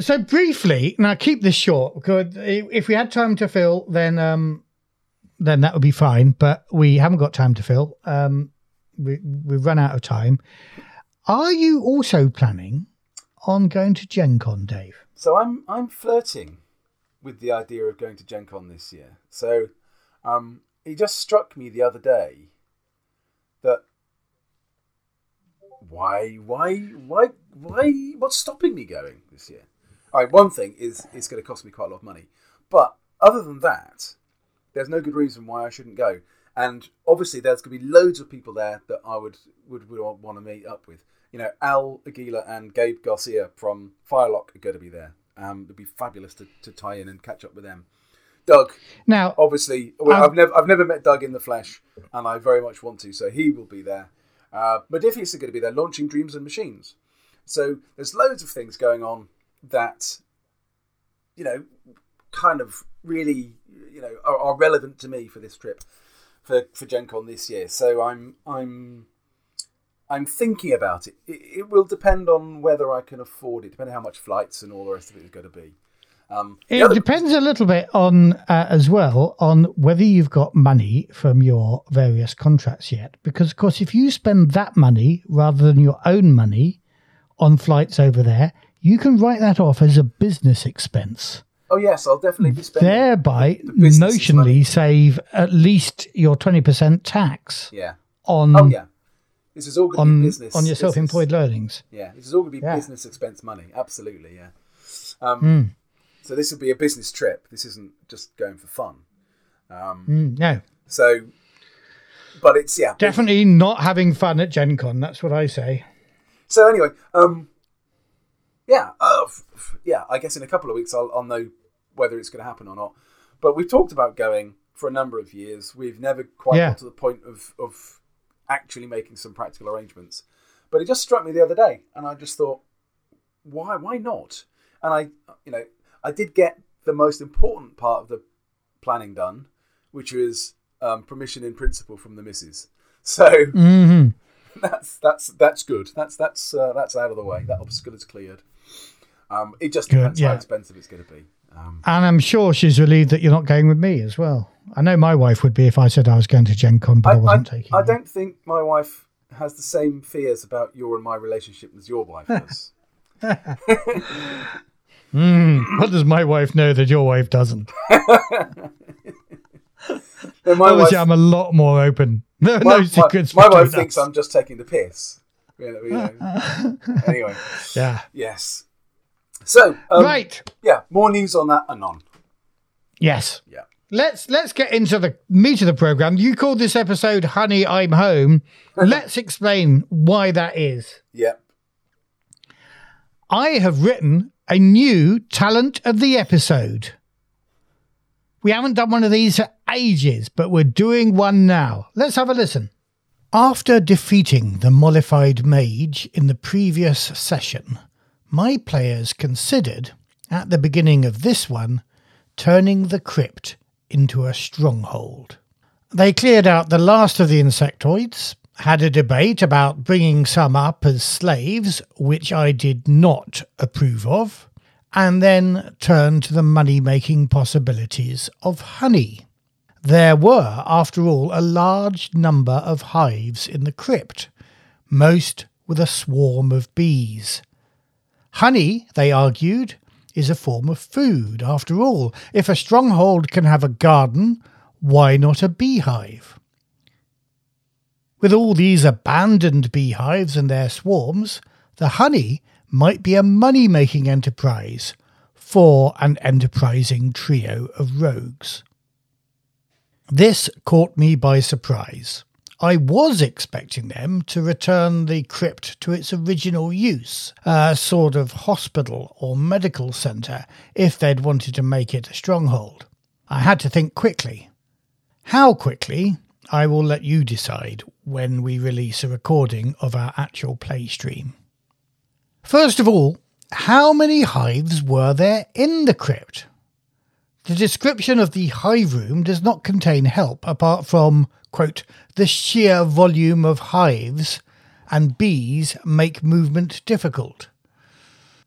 So briefly, now keep this short, because if we had time to fill, then that would be fine. But we haven't got time to fill. We've run out of time. Are you also planning on going to Gen Con, Dave? So I'm flirting with the idea of going to Gen Con this year. So it just struck me the other day that why? What's stopping me going this year? All right, one thing is it's going to cost me quite a lot of money, but other than that, there's no good reason why I shouldn't go. And obviously, there's going to be loads of people there that I would want to meet up with. You know, Al Aguila and Gabe Garcia from Firelock are going to be there. It'd be fabulous to tie in and catch up with them. Doug, now obviously, I've never met Doug in the flesh, and I very much want to, so he will be there. Modiphius are going to be there launching Dreams and Machines. So there's loads of things going on that, you know, kind of really, you know, are relevant to me for this trip, for Gen Con this year. So I'm thinking about it. It will depend on whether I can afford it, depending on how much flights and all the rest of it is going to be. It depends a little bit on, as well, on whether you've got money from your various contracts yet. Because, of course, if you spend that money rather than your own money on flights over there, you can write that off as a business expense. Oh, yes, I'll definitely be spending... Thereby, notionally, save at least your 20% tax on... Oh, yeah. This is all going to be business. On your self-employed earnings. Yeah, this is all going to be business expense money. Absolutely, yeah. So this will be a business trip. This isn't just going for fun. No. So, but it's, yeah. Definitely not having fun at Gen Con. That's what I say. So anyway, I guess in a couple of weeks I'll know whether it's going to happen or not. But we've talked about going for a number of years. We've never quite got to the point of actually making some practical arrangements. But it just struck me the other day, and I just thought, why not? And I did get the most important part of the planning done, which was permission in principle from the missus. So that's good. That's out of the way. That obstacle is cleared. It just depends how expensive it's going to be. And I'm sure she's relieved that you're not going with me as well. I know my wife would be if I said I was going to Gen Con, but I wasn't taking it. I don't think my wife has the same fears about your and my relationship as your wife does. What does my wife know that your wife doesn't? Obviously, I'm a lot more open. There are no secrets. My wife thinks I'm just taking the piss. You know. Anyway. Yeah. Yes. So, right. Yeah. More news on that anon. Yes. Yeah. Let's get into the meat of the program. You called this episode "Honey, I'm Home." Let's explain why that is. Yeah. I have written a new talent of the episode. We haven't done one of these for ages, but we're doing one now. Let's have a listen. After defeating the mollified mage in the previous session, my players considered, at the beginning of this one, turning the crypt into a stronghold. They cleared out the last of the insectoids, had a debate about bringing some up as slaves, which I did not approve of, and then turned to the money-making possibilities of honey. There were, after all, a large number of hives in the crypt, most with a swarm of bees. Honey, they argued, is a form of food. After all, if a stronghold can have a garden, why not a beehive? With all these abandoned beehives and their swarms, the honey might be a money-making enterprise for an enterprising trio of rogues. This caught me by surprise. I was expecting them to return the crypt to its original use, a sort of hospital or medical centre, if they'd wanted to make it a stronghold. I had to think quickly. How quickly? I will let you decide when we release a recording of our actual play stream. First of all, how many hives were there in the crypt? The description of the hive room does not contain help apart from, quote, the sheer volume of hives and bees make movement difficult.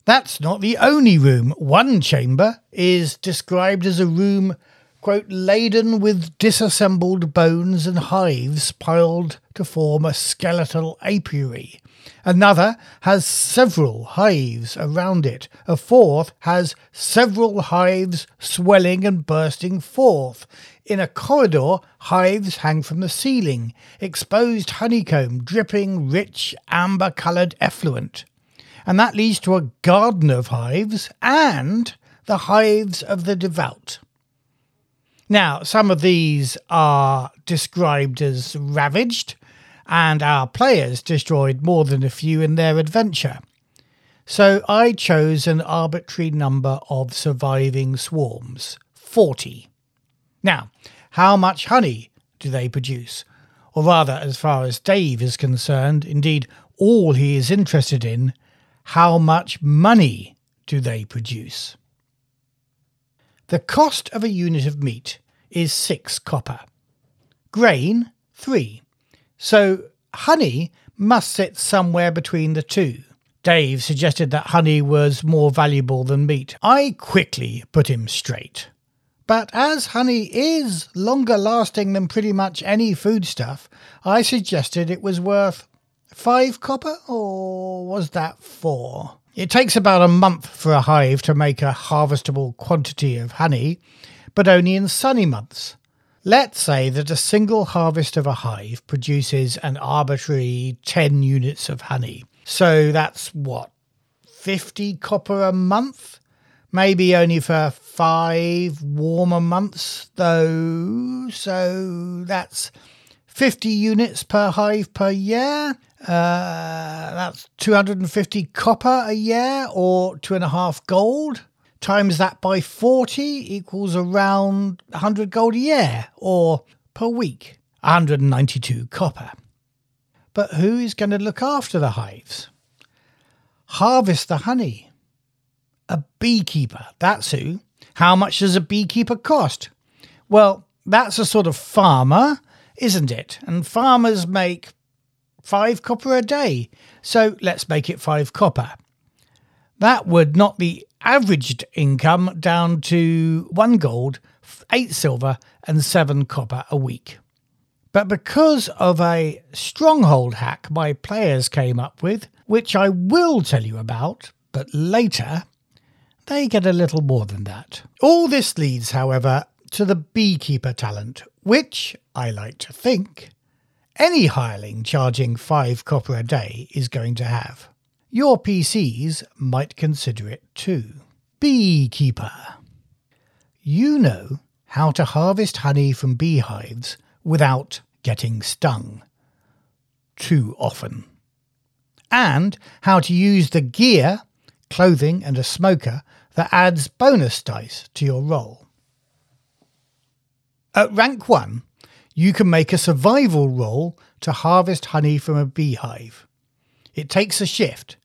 That's not the only room. One chamber is described as a room, quote, laden with disassembled bones and hives piled to form a skeletal apiary. Another has several hives around it. A fourth has several hives swelling and bursting forth. In a corridor, hives hang from the ceiling, exposed honeycomb dripping rich amber-coloured effluent. And that leads to a garden of hives and the hives of the devout. Now, some of these are described as ravaged, and our players destroyed more than a few in their adventure. So I chose an arbitrary number of surviving swarms, 40. Now, how much honey do they produce? Or rather, as far as Dave is concerned, indeed all he is interested in, how much money do they produce? The cost of a unit of meat is 6 copper. Grain, 3. So honey must sit somewhere between the two. Dave suggested that honey was more valuable than meat. I quickly put him straight. But as honey is longer lasting than pretty much any foodstuff, I suggested it was worth 5 copper, or was that 4? It takes about a month for a hive to make a harvestable quantity of honey, but only in sunny months. Let's say that a single harvest of a hive produces an arbitrary 10 units of honey. So that's what, 50 copper a month? Maybe only for 5 warmer months, though, so that's 50 units per hive per year. That's 250 copper a year, or 2.5 gold. Times that by 40 equals around 100 gold a year, or per week, 192 copper. But who is going to look after the hives? Harvest the honey? A beekeeper, that's who. How much does a beekeeper cost? Well, that's a sort of farmer, isn't it? And farmers make 5 copper a day. So let's make it 5 copper. That would knock the averaged income down to 1 gold, 8 silver and 7 copper a week. But because of a stronghold hack my players came up with, which I will tell you about, but later, they get a little more than that. All this leads, however, to the beekeeper talent, which, I like to think, any hireling charging 5 copper a day is going to have. Your PCs might consider it too. Beekeeper. You know how to harvest honey from beehives without getting stung. Too often. And how to use the gear, clothing and a smoker that adds bonus dice to your roll. At rank 1, you can make a survival roll to harvest honey from a beehive. It takes a shift.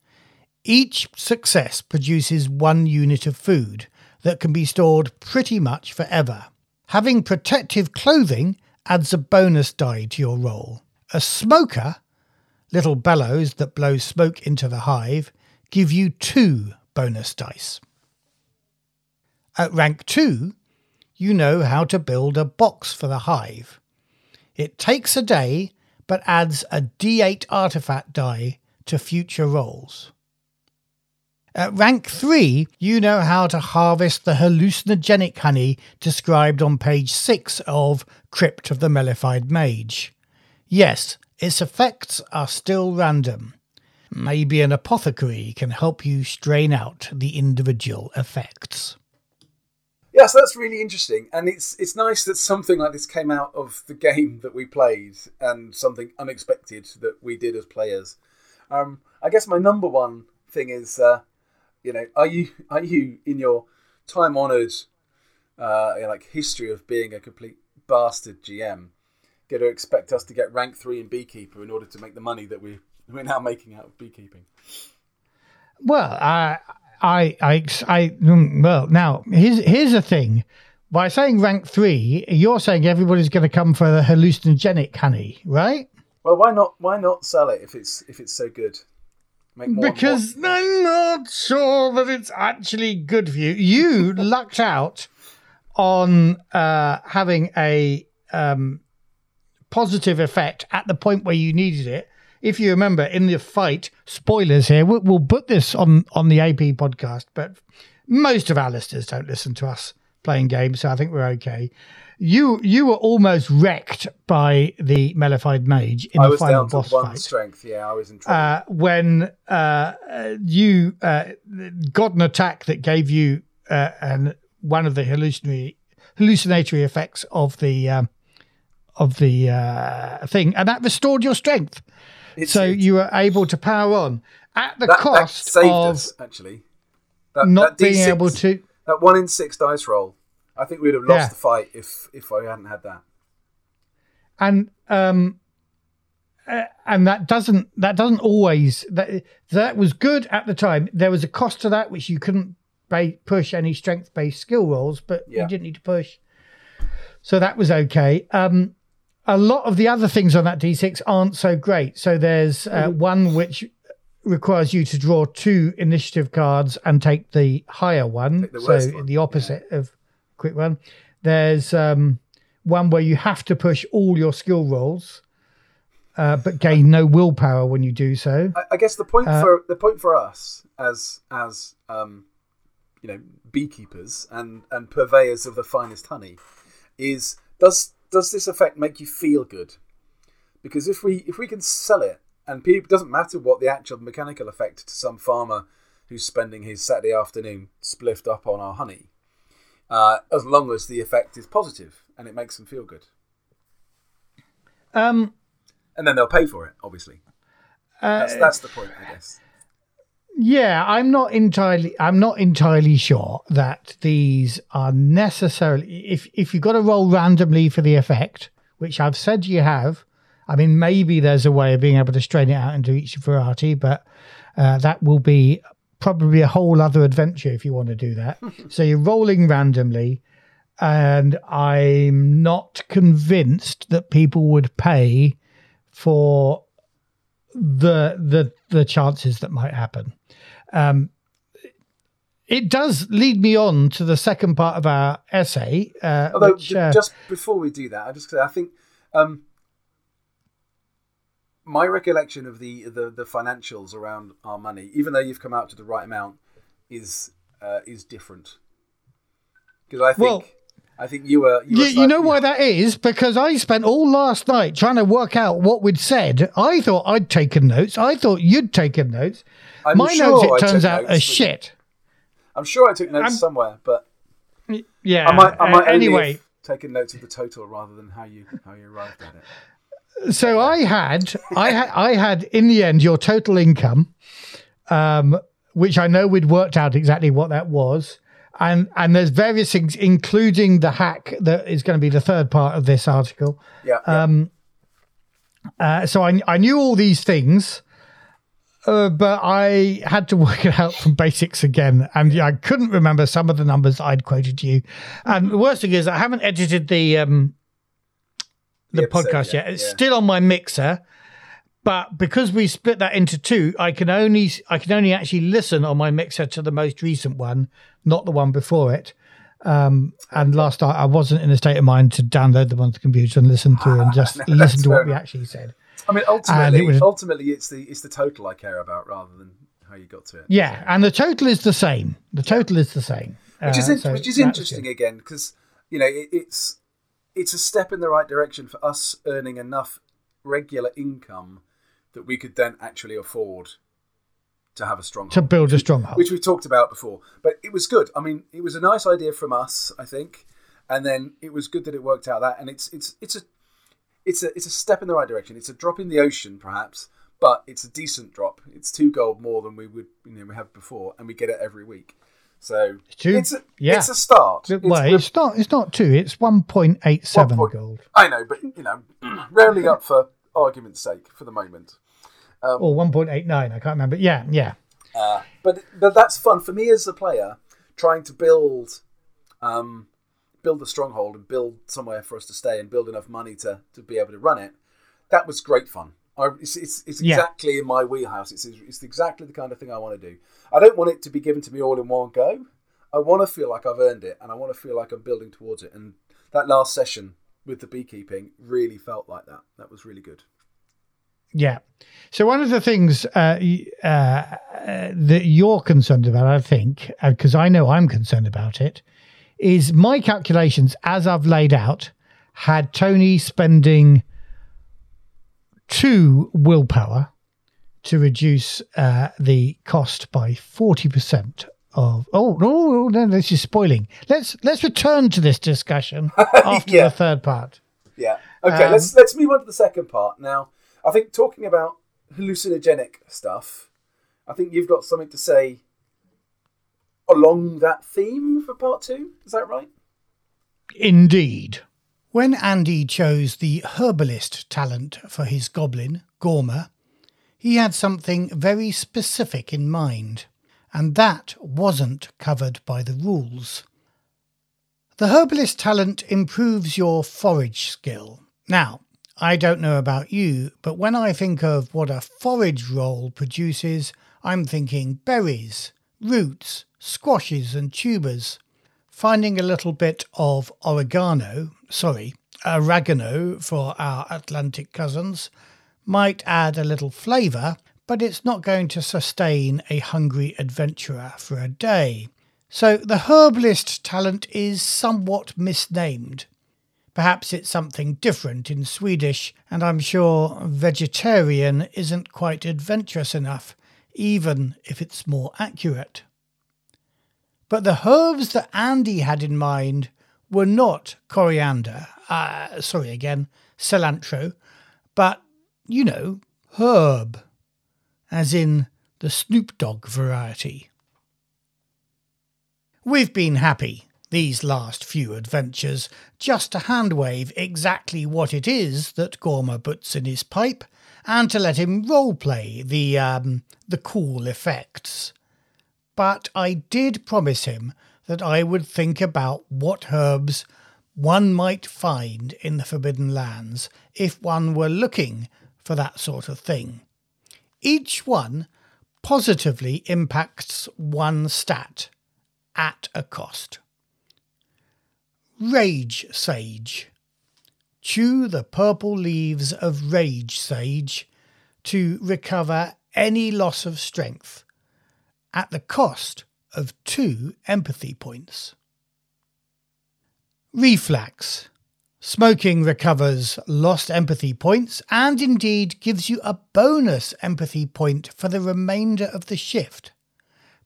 Each success produces 1 unit of food that can be stored pretty much forever. Having protective clothing adds a bonus die to your roll. A smoker, little bellows that blow smoke into the hive, give you 2 bonus dice. At rank 2, you know how to build a box for the hive. It takes a day, but adds a D8 artifact die to future rolls. At rank 3, you know how to harvest the hallucinogenic honey described on page 6 of Crypt of the Mellified Mage. Yes, its effects are still random. Maybe an apothecary can help you strain out the individual effects. Yeah, so that's really interesting. And it's nice that something like this came out of the game that we played and something unexpected that we did as players. I guess my number one thing is, are you in your time-honoured history of being a complete bastard GM going to expect us to get rank 3 in Beekeeper in order to make the money that we're now making out of beekeeping? Well, now here's the thing. By saying rank 3, you're saying everybody's going to come for the hallucinogenic honey, right? Well, why not? Why not sell it if it's so good? Make more. Because more. I'm not sure that it's actually good for you. You lucked out on having a positive effect at the point where you needed it. If you remember, in the fight, spoilers here, we'll put this on the AP podcast, but most of our listeners don't listen to us playing game, so I think we're okay. You were almost wrecked by the Mellified Mage in the final boss fight. I was down to one strength, yeah, I was in trouble. When you got an attack that gave you one of the hallucinatory effects of the thing, and that restored your strength. So you were able to power on at the cost that saved of us, actually. Not being able to. That 1 in 6 dice roll. I think we'd have lost the fight if I hadn't had that. And that doesn't always, that was good at the time. There was a cost to that, which you couldn't push any strength-based skill rolls, but you didn't need to push. So that was okay. A lot of the other things on that D6 aren't so great. So there's one which requires you to draw 2 initiative cards and take the higher one. The opposite of quick one. There's one where you have to push all your skill rolls, but gain no willpower when you do so. I guess the point for us as you know, beekeepers and purveyors of the finest honey is, does this effect make you feel good? Because if we can sell it, and it doesn't matter what the actual mechanical effect to some farmer who's spending his Saturday afternoon spliffed up on our honey, as long as the effect is positive and it makes them feel good. And then they'll pay for it, obviously. That's the point, I guess. Yeah, I'm not entirely sure that these are necessarily. If you've got to roll randomly for the effect, which I've said you have, I mean, maybe there's a way of being able to strain it out into each variety, but that will be probably a whole other adventure if you want to do that. So you're rolling randomly, and I'm not convinced that people would pay for the chances that might happen. It does lead me on to the second part of our essay. Although, which, just before we do that, I think my recollection of the financials around our money, even though you've come out to the right amount, is different. Because I think you were. You know why that is? Because I spent all last night trying to work out what we'd said. I thought I'd taken notes. I thought you'd taken notes. My notes, it turns out, are shit. I'm sure I took notes somewhere, but yeah. I might anyway have taken notes of the total rather than how you arrived at it. So I had in the end your total income, which I know we'd worked out exactly what that was. And there's various things, including the hack that is going to be the third part of this article. Yeah. So I knew all these things, but I had to work it out from basics again, and I couldn't remember some of the numbers I'd quoted to you. And the worst thing is I haven't edited the podcast yet. It's still on my mixer, but because we split that into 2, I can only actually listen on my mixer to the most recent one, not the one before it. And last night I wasn't in a state of mind to download them on the computer and listen through and just listen to what we actually said. I mean, ultimately, it's the total I care about rather than how you got to it. Yeah, and the total is the same. The total is the same, which is interesting again, because you know it's a step in the right direction for us earning enough regular income that we could then actually afford to have a stronghold. To build a stronghold. Which we've talked about before. But it was good. I mean, it was a nice idea from us, I think. And then it was good that it worked out that. And it's a step in the right direction. It's a drop in the ocean, perhaps, but it's a decent drop. It's 2 gold more than we have before, and we get it every week. So it's a start. Well, it's not 2, it's 1.87 gold. I know, but you know, rounding up for argument's sake for the moment. Or 1.89, I can't remember. Yeah. But that's fun for me as a player, trying to build a stronghold and build somewhere for us to stay and build enough money to be able to run it. That was great fun. It's exactly in my wheelhouse. It's exactly the kind of thing I want to do. I don't want it to be given to me all in one go. I want to feel like I've earned it, and I want to feel like I'm building towards it. And that last session with the beekeeping really felt like that. That was really good. Yeah. So one of the things that you're concerned about, I think, because I know I'm concerned about it, is my calculations, as I've laid out, had Tony spending 2 willpower to reduce the cost by 40% of... Oh, no, this is spoiling. Let's return to this discussion after the third part. Yeah. Okay, let's move on to the second part now. I think talking about hallucinogenic stuff, I think you've got something to say along that theme for part 2. Is that right? Indeed. When Andy chose the herbalist talent for his goblin, Gorma, he had something very specific in mind, and that wasn't covered by the rules. The herbalist talent improves your forage skill. Now, I don't know about you, but when I think of what a forage roll produces, I'm thinking berries, roots, squashes and tubers. Finding a little bit of oregano for our Atlantic cousins might add a little flavour, but it's not going to sustain a hungry adventurer for a day. So the herbalist talent is somewhat misnamed. Perhaps it's something different in Swedish, and I'm sure vegetarian isn't quite adventurous enough, even if it's more accurate. But the herbs that Andy had in mind were not cilantro, but, you know, herb, as in the Snoop Dogg variety. We've been happy, these last few adventures, just to handwave exactly what it is that Gorma puts in his pipe and to let him roleplay the cool effects. But I did promise him that I would think about what herbs one might find in the Forbidden Lands if one were looking for that sort of thing. Each one positively impacts one stat at a cost. Rage Sage. Chew the purple leaves of Rage Sage to recover any loss of strength, at the cost of 2 empathy points. Reflex. Smoking recovers lost empathy points and indeed gives you a bonus empathy point for the remainder of the shift,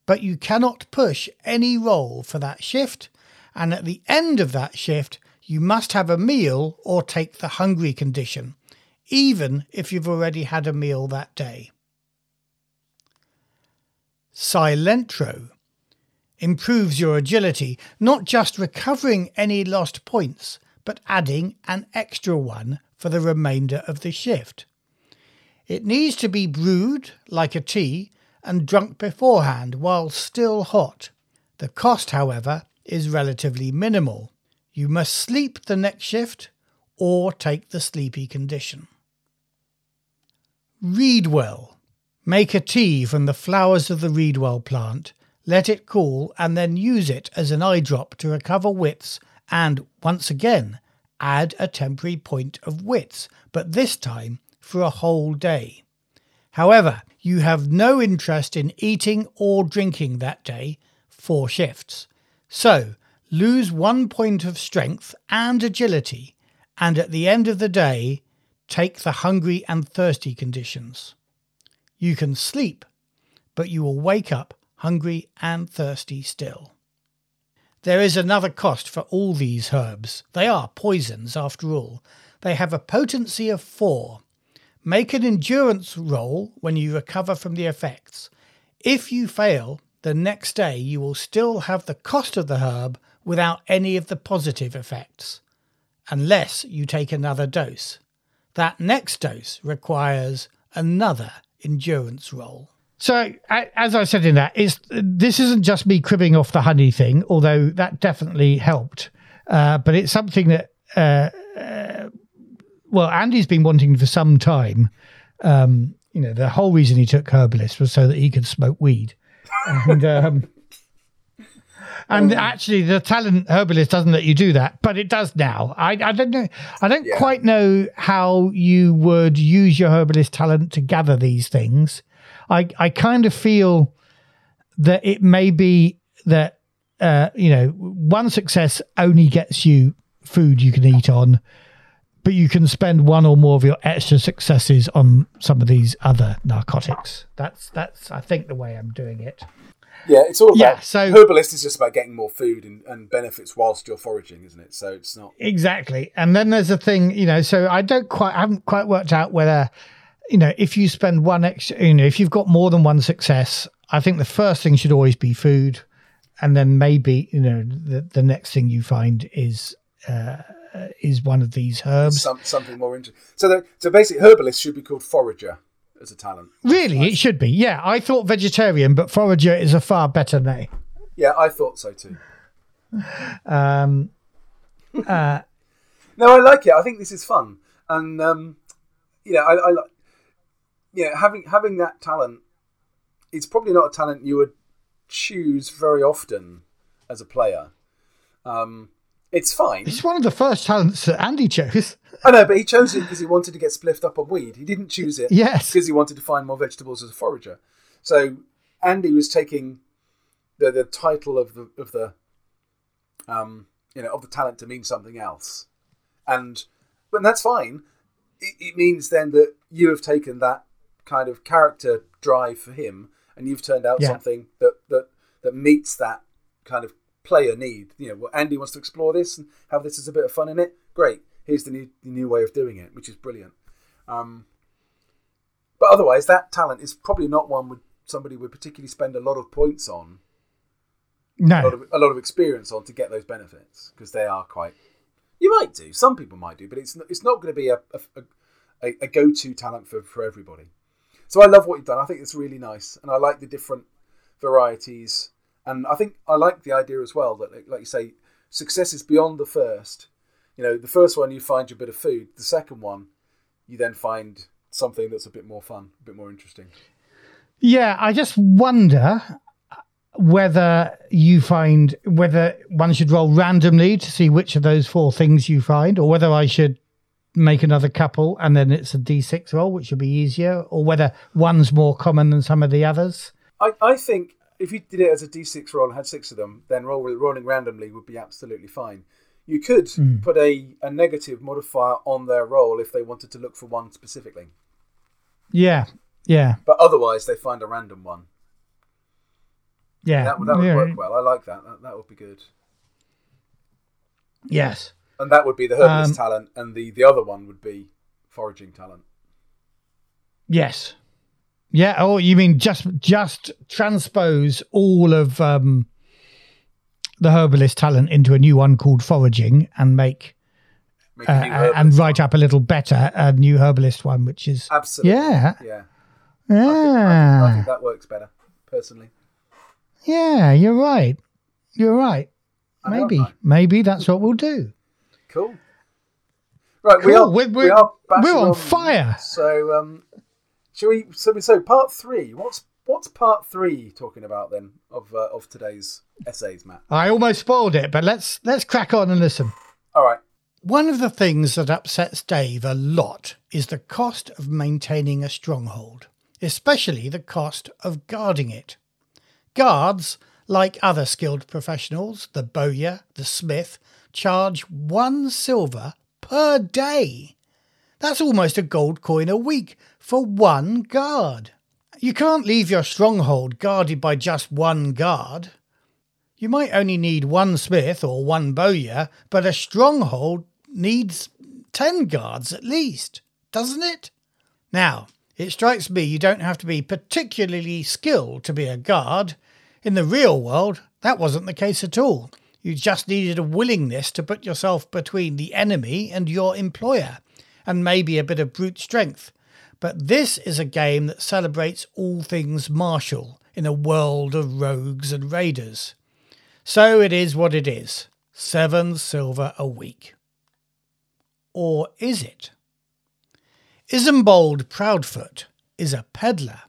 but you cannot push any roll for that shift, and at the end of that shift you must have a meal or take the hungry condition, even if you've already had a meal that day. Cilantro improves your agility, not just recovering any lost points, but adding an extra one for the remainder of the shift. It needs to be brewed like a tea and drunk beforehand while still hot. The cost, however, is relatively minimal. You must sleep the next shift or take the sleepy condition. Reedwell. Make a tea from the flowers of the reedwell plant, let it cool and then use it as an eye drop to recover wits and, once again, add a temporary point of wits, but this time for a whole day. However, you have no interest in eating or drinking that day, 4 shifts. So, lose 1 point of strength and agility, and at the end of the day, take the hungry and thirsty conditions. You can sleep, but you will wake up hungry and thirsty still. There is another cost for all these herbs. They are poisons, after all. They have a potency of 4. Make an endurance roll when you recover from the effects. If you fail, the next day you will still have the cost of the herb without any of the positive effects, unless you take another dose. That next dose requires another endurance roll. So, as I said in that, this isn't just me cribbing off the honey thing, although that definitely helped. But it's something that, Andy's been wanting for some time. The whole reason he took herbalist was so that he could smoke weed. And actually, the talent herbalist doesn't let you do that, but it does now. I don't know. I don't quite know how you would use your herbalist talent to gather these things. I kind of feel that it may be that you know, one success only gets you food you can eat on, but you can spend one or more of your extra successes on some of these other narcotics. That's I think the way I'm doing it. Yeah, it's all about, Herbalist is just about getting more food and benefits whilst you're foraging, isn't it? So it's not... Exactly. And then there's a thing, you know, so I haven't quite worked out whether, you know, if you spend one extra, you know, if you've got more than one success, I think the first thing should always be food. And then maybe, you know, the next thing you find is one of these herbs. Something more interesting. So basically herbalist should be called forager. As a talent, really, it should be. Yeah, I thought vegetarian, but forager is a far better name. Yeah, I thought so too. No, I like it. I think this is fun, and I like. Yeah, having that talent, it's probably not a talent you would choose very often as a player. It's fine. It's one of the first talents that Andy chose. I know, but he chose it because he wanted to get spliffed up on weed. He didn't choose it because he wanted to find more vegetables as a forager. So Andy was taking the title of the talent to mean something else, and that's fine. It means then that you have taken that kind of character drive for him, and you've turned out something that meets that kind of player need. You know, well, Andy wants to explore this and have this as a bit of fun in it. Great. Here's the new way of doing it, which is brilliant. But otherwise, that talent is probably not one somebody would particularly spend a lot of points on. No. A lot of experience on to get those benefits, because they are quite... You might do. Some people might do, but it's not going to be a go-to talent for everybody. So I love what you've done. I think it's really nice. And I like the different varieties. And I think I like the idea as well that, like you say, success is beyond the first. You know, the first one you find your bit of food. The second one, you then find something that's a bit more fun, a bit more interesting. Yeah, I just wonder whether one should roll randomly to see which of those four things you find, or whether I should make another couple and then it's a D6 roll, which would be easier, or whether one's more common than some of the others. I think if you did it as a D6 roll and had six of them, then rolling randomly would be absolutely fine. You could put a negative modifier on their roll if they wanted to look for one specifically. Yeah, yeah. But otherwise, they find a random one. Yeah. That would work well. I like that. That would be good. Yes. And that would be the herbalist talent, and the other one would be foraging talent. Yes. Yeah, oh, you mean just transpose all of... the herbalist talent into a new one called foraging and make and write up a little better a new herbalist one, which is absolutely yeah. I think that works better personally. Yeah, you're right. Maybe that's what we'll do. Cool. Right, cool. We're on fire. So So part three. What's part three talking about then of today's essays, Matt? I almost spoiled it, but let's crack on and listen. All right. One of the things that upsets Dave a lot is the cost of maintaining a stronghold, especially the cost of guarding it. Guards, like other skilled professionals, the bowyer, the smith, charge 1 silver per day. That's almost a gold coin a week for one guard. You can't leave your stronghold guarded by just one guard. You might only need 1 smith or 1 bowyer, but a stronghold needs 10 guards at least, doesn't it? Now, it strikes me you don't have to be particularly skilled to be a guard. In the real world, that wasn't the case at all. You just needed a willingness to put yourself between the enemy and your employer, and maybe a bit of brute strength. But this is a game that celebrates all things martial in a world of rogues and raiders. So it is what it is. 7 silver a week. Or is it? Isambard Proudfoot is a peddler.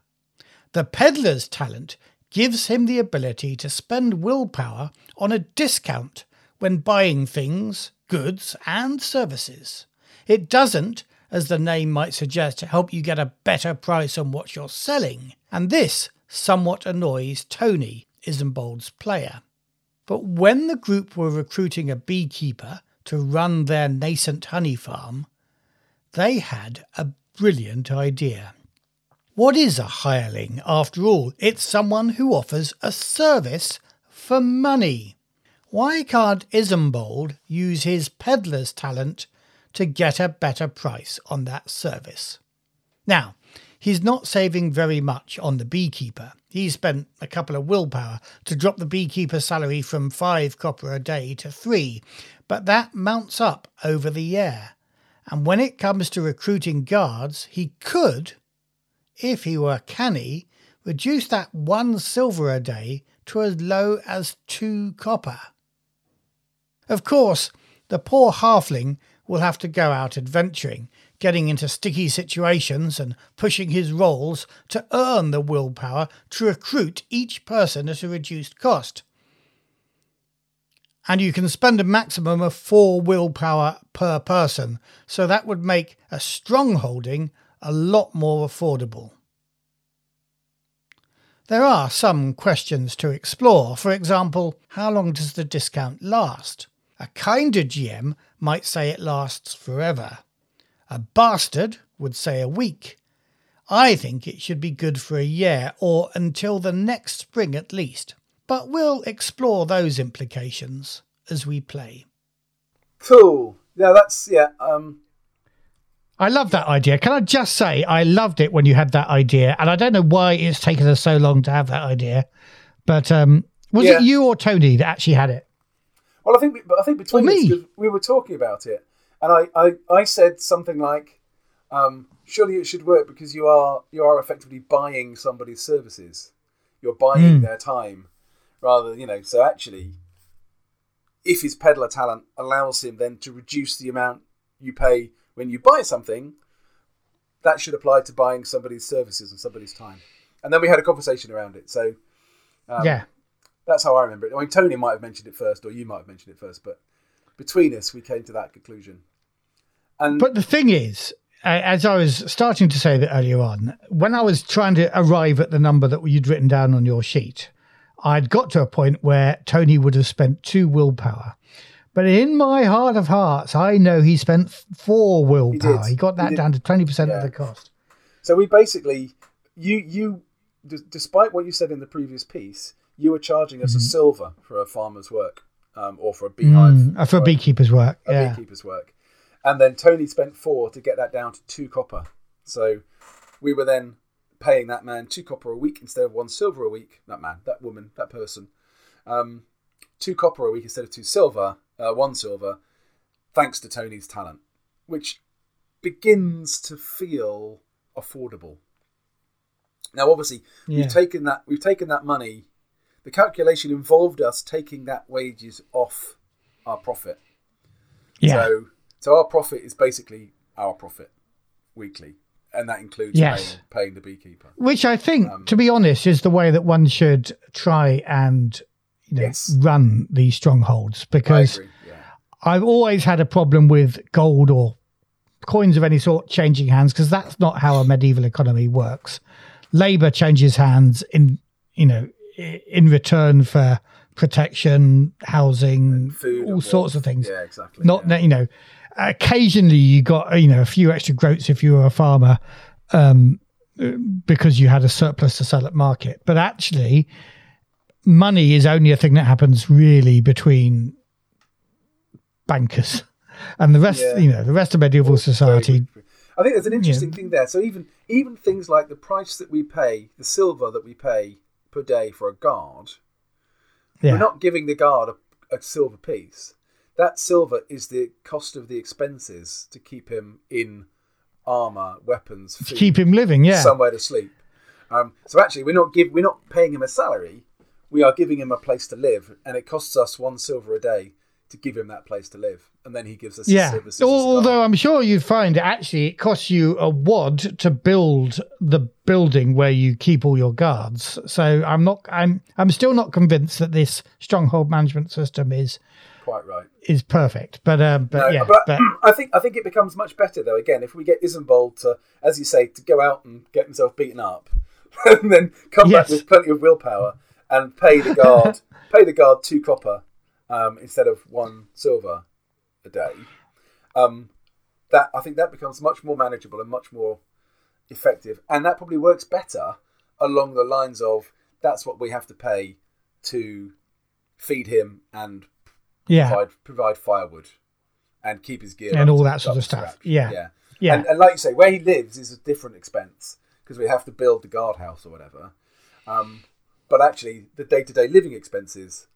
The peddler's talent gives him the ability to spend willpower on a discount when buying things, goods and services. It doesn't, as the name might suggest, to help you get a better price on what you're selling. And this somewhat annoys Tony, Isambard's player. But when the group were recruiting a beekeeper to run their nascent honey farm, they had a brilliant idea. What is a hireling, after all? It's someone who offers a service for money. Why can't Isambard use his peddler's talent to get a better price on that service? Now, he's not saving very much on the beekeeper. He spent a couple of willpower to drop the beekeeper's salary from 5 copper a day to 3, but that mounts up over the year. And when it comes to recruiting guards, he could, if he were canny, reduce that 1 silver a day to as low as 2 copper. Of course, the poor halfling will have to go out adventuring, getting into sticky situations and pushing his rolls to earn the willpower to recruit each person at a reduced cost. And you can spend a maximum of 4 willpower per person, so that would make a strongholding a lot more affordable. There are some questions to explore. For example, how long does the discount last? A kinder GM might say it lasts forever. A bastard would say a week. I think it should be good for a year or until the next spring at least. But we'll explore those implications as we play. Cool. Yeah, that's... yeah. I love that idea. Can I just say I loved it when you had that idea, and I don't know why it's taken us so long to have that idea. But was it you or Tony that actually had it? Well, I think between us, we were talking about it, and I said something like, "Surely it should work because you are effectively buying somebody's services. You're buying their time, rather than, you know. So actually, if his peddler talent allows him then to reduce the amount you pay." When you buy something, that should apply to buying somebody's services and somebody's time. And then we had a conversation around it. So that's how I remember it. I mean, Tony might have mentioned it first, or you might have mentioned it first, but between us, we came to that conclusion. And but the thing is, as I was starting to say that earlier on, when I was trying to arrive at the number that you'd written down on your sheet, I'd got to a point where Tony would have spent 2 willpower. But in my heart of hearts, I know he spent 4 willpower. He got that down to 20% of the cost. So we basically, despite what you said in the previous piece, you were charging us a silver for a farmer's work, or for a beehive. For a beekeeper's work. A beekeeper's work. And then Tony spent 4 to get that down to 2 copper. So we were then paying that man 2 copper a week instead of 1 silver a week. That man, that woman, that person. 2 copper a week instead of 2 silver. 1 silver, thanks to Tony's talent, which begins to feel affordable. Now, obviously, we've taken that money. The calculation involved us taking that wages off our profit. Yeah. So our profit is basically our profit weekly, and that includes paying the beekeeper. Which I think, to be honest, is the way that one should try and run these strongholds, because I've always had a problem with gold or coins of any sort changing hands, because that's not how a medieval economy works. Labor changes hands in return for protection, housing, and food, all sorts of things. Yeah, exactly. Not occasionally you got a few extra groats if you were a farmer, because you had a surplus to sell at market, but actually. Money is only a thing that happens really between bankers and the rest, the rest of medieval society. I think there's an interesting thing there. So even things like the price that we pay, the silver that we pay per day for a guard, we're not giving the guard a silver piece. That silver is the cost of the expenses to keep him in armor, weapons, food, to keep him living, somewhere to sleep. So actually, we're not paying him a salary. We are giving him a place to live, and it costs us 1 silver a day to give him that place to live. And then he gives us his services. Although I'm sure you'd find actually it costs you a wad to build the building where you keep all your guards. So I'm still not convinced that this stronghold management system is quite right. Is perfect. But I think it becomes much better though, again, if we get Isambard to, as you say, to go out and get himself beaten up and then come back with plenty of willpower. and pay the guard 2 copper instead of 1 silver a day. That I think that becomes much more manageable and much more effective, and that probably works better along the lines of that's what we have to pay to feed him and provide firewood and keep his gear and all that sort of stuff. Yeah. And like you say, where he lives is a different expense because we have to build the guardhouse or whatever. But actually, the day-to-day living expenses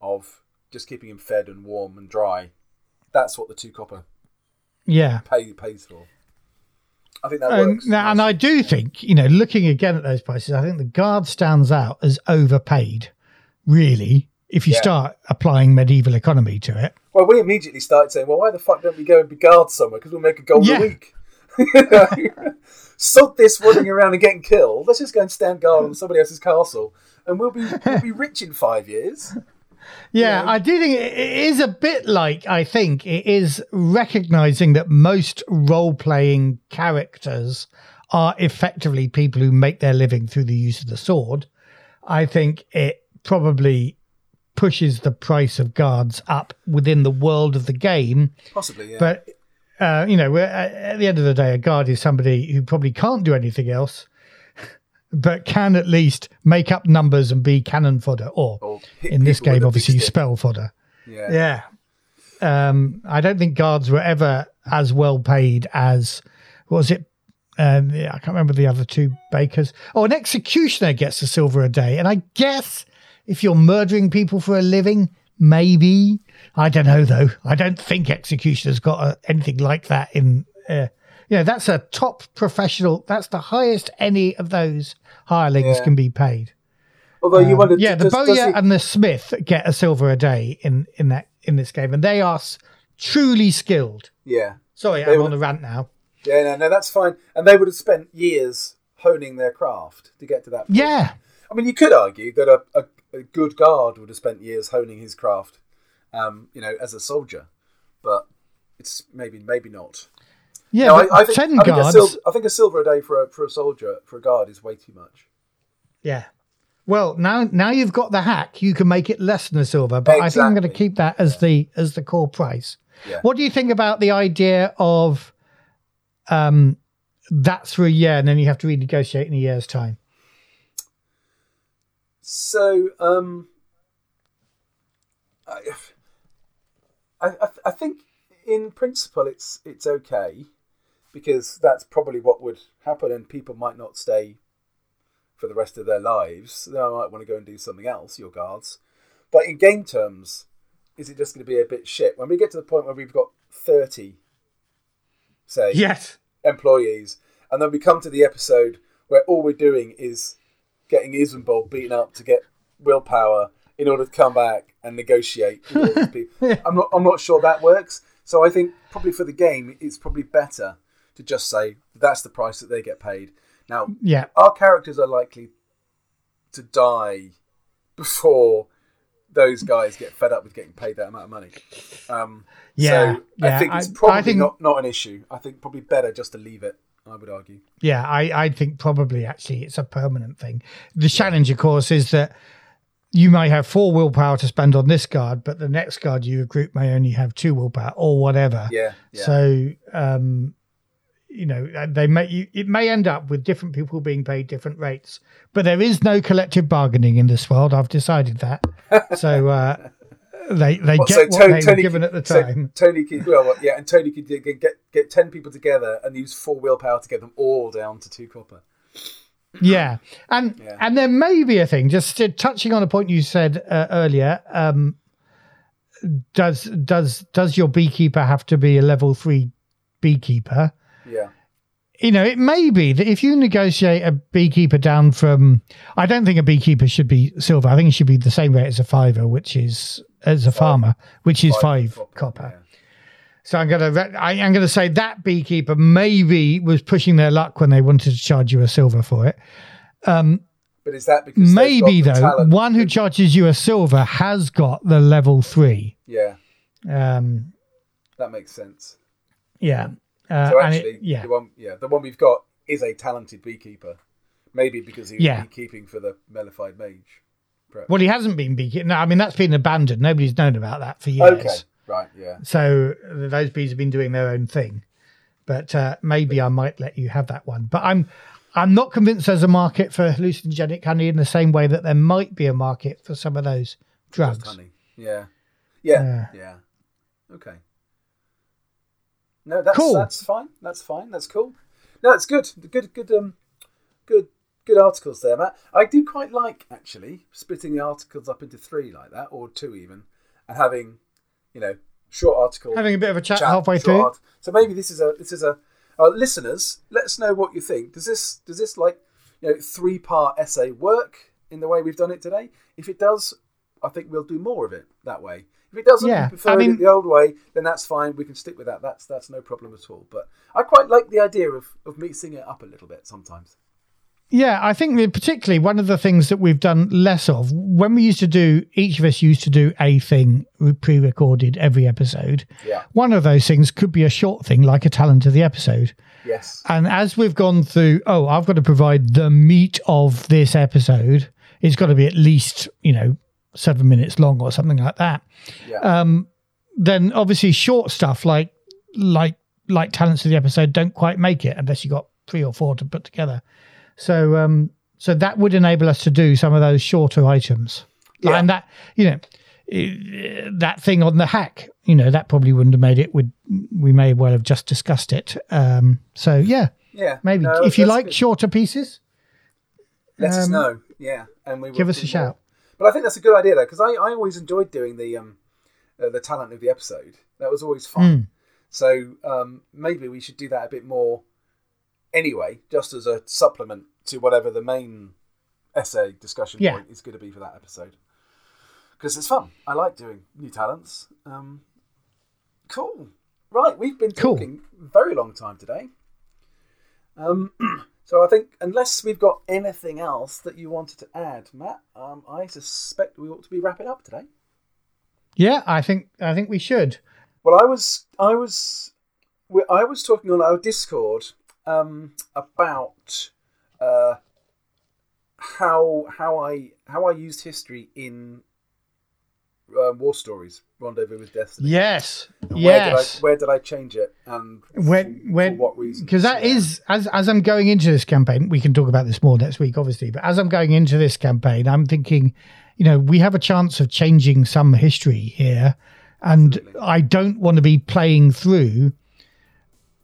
of just keeping him fed and warm and dry—that's what the 2 copper pays for. I think that works. And I do think, looking again at those prices, I think the guard stands out as overpaid, really, if you start applying medieval economy to it. Well, we immediately started saying, well, why the fuck don't we go and be guards somewhere? Because we'll make a gold a week. Sod this running around and getting killed. Let's just go and stand guard on somebody else's castle and we'll be rich in 5 years. Yeah, I do think it is a bit like, I think, it is recognising that most role-playing characters are effectively people who make their living through the use of the sword. I think it probably pushes the price of guards up within the world of the game. Possibly, yeah. But, at the end of the day, a guard is somebody who probably can't do anything else, but can at least make up numbers and be cannon fodder, or in this game, obviously, spell fodder. Yeah. I don't think guards were ever as well paid as, what was it? I can't remember the other two bakers. Oh, an executioner gets 1 silver a day. And I guess if you're murdering people for a living, maybe. I don't know, though. I don't think executioners got anything like that in... that's a top professional. That's the highest any of those hirelings can be paid. Although you wonder, the bowyer and the smith get 1 silver a day in this game, and they are truly skilled. Yeah. Sorry, I'm on a rant now. Yeah, no, that's fine. And they would have spent years honing their craft to get to that point. Yeah. I mean, you could argue that a good guard would have spent years honing his craft, as a soldier, but it's maybe not. Yeah, no, I think a silver a day for a soldier, for a guard, is way too much. Yeah. Well, now you've got the hack, you can make it less than 1 silver, but exactly. I think I'm going to keep that as the core price. Yeah. What do you think about the idea of that's for a year and then you have to renegotiate in a year's time? So, I think in principle it's okay, because that's probably what would happen, and people might not stay for the rest of their lives. They might want to go and do something else, your guards. But in game terms, is it just going to be a bit shit? When we get to the point where we've got 30, say, employees, and then we come to the episode where all we're doing is getting Isambol beaten up to get willpower in order to come back and negotiate with all these people. Yeah. I'm not sure that works. So I think probably for the game, it's probably better to just say that's the price that they get paid. Now, our characters are likely to die before those guys get fed up with getting paid that amount of money. So I think it's probably not an issue. I think probably better just to leave it, I would argue. Yeah, I think probably actually it's a permanent thing. The challenge, of course, is that you may have 4 willpower to spend on this guard, but the next guard you recruit may only have 2 willpower or whatever. Yeah. So, it may end up with different people being paid different rates, but there is no collective bargaining in this world. I've decided that. So they get what they were given at the time. So Tony could get 10 people together and use 4 willpower to get them all down to 2 copper. And there may be a thing, just touching on a point you said earlier, does your beekeeper have to be a level 3 beekeeper? It may be that if you negotiate a beekeeper down from, I don't think a beekeeper should be silver, I think it should be the same rate as a fiver, which is as a farmer, which is 5 copper. Yeah. So I'm going to say that beekeeper maybe was pushing their luck when they wanted to charge you 1 silver for it. But is that because maybe though one who charges you 1 silver has got the level 3? Yeah. That makes sense. Yeah. So actually, the one we've got is a talented beekeeper, maybe because he was beekeeping for the Melified Mage. Well, he hasn't been beekeeping. No, I mean, that's been abandoned. Nobody's known about that for years. Okay, right, yeah. So those bees have been doing their own thing. But maybe I might let you have that one. But I'm not convinced there's a market for hallucinogenic honey in the same way that there might be a market for some of those drugs. Just honey. Yeah. Yeah. Yeah. Okay. No, that's cool. That's fine. That's fine. That's cool. No, it's good. Good articles there, Matt. I do quite like, actually, splitting the articles up into three like that, or two even, and having, you know, short article. Having a bit of a chat halfway through. So maybe this is a listeners, let us know what you think. Does this like, you know, 3-part essay work in the way we've done it today? If it does, I think we'll do more of it that way. If it doesn't, yeah, prefer it the old way, then that's fine. We can stick with that. That's no problem at all. But I quite like the idea of mixing it up a little bit sometimes. Yeah, I think that particularly one of the things that we've done less of, when we used to do, each of us used to do a thing we pre-recorded every episode. Yeah. One of those things could be a short thing like a talent of the episode. Yes. And as we've gone through, I've got to provide the meat of this episode. It's got to be at least, 7 minutes long or something like that. Yeah. Then obviously short stuff like talents of the episode don't quite make it unless you got 3 or 4 to put together. So so that would enable us to do some of those shorter items. Yeah. And that, that thing on the hack, that probably wouldn't have made it. We may well have just discussed it. So, yeah. Yeah. Maybe. No, if you like good. Shorter pieces. Let us know. Yeah. And we will give us a shout. But I think that's a good idea, though, because I always enjoyed doing the talent of the episode. That was always fun. Mm. So maybe we should do that a bit more. Anyway, just as a supplement to whatever the main essay discussion point is going to be for that episode. Because it's fun. I like doing new talents. Cool. Right, we've been talking a very long time today. So I think, unless we've got anything else that you wanted to add, Matt, I suspect we ought to be wrapping up today. Yeah, I think we should. Well, I was talking on our Discord about how I used history in War Stories, Rendezvous with Destiny. Yes, Where did I change it, and for what reason? Because that is as I'm going into this campaign. We can talk about this more next week, obviously. But as I'm going into this campaign, I'm thinking, we have a chance of changing some history here, and absolutely. I don't want to be playing through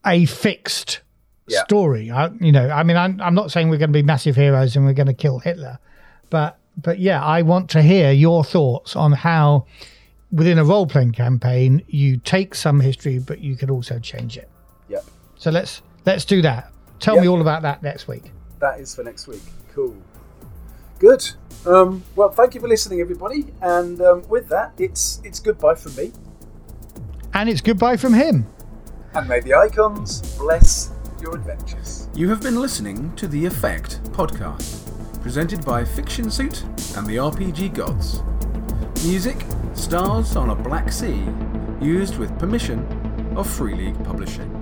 a fixed. Yeah. Story. I'm not saying we're going to be massive heroes and we're going to kill Hitler, but yeah, I want to hear your thoughts on how within a role-playing campaign you take some history but you can also change it. Yep. So let's do that. Tell me all about that next week. That is for next week. Cool. Good. Well, thank you for listening, everybody, and with that, it's goodbye from me, and it's goodbye from him, and may the icons bless your adventures. You have been listening to the Effekt podcast, presented by Fiction Suit and the RPG Gods. Music, Stars on a Black Sea, used with permission of Free League Publishing.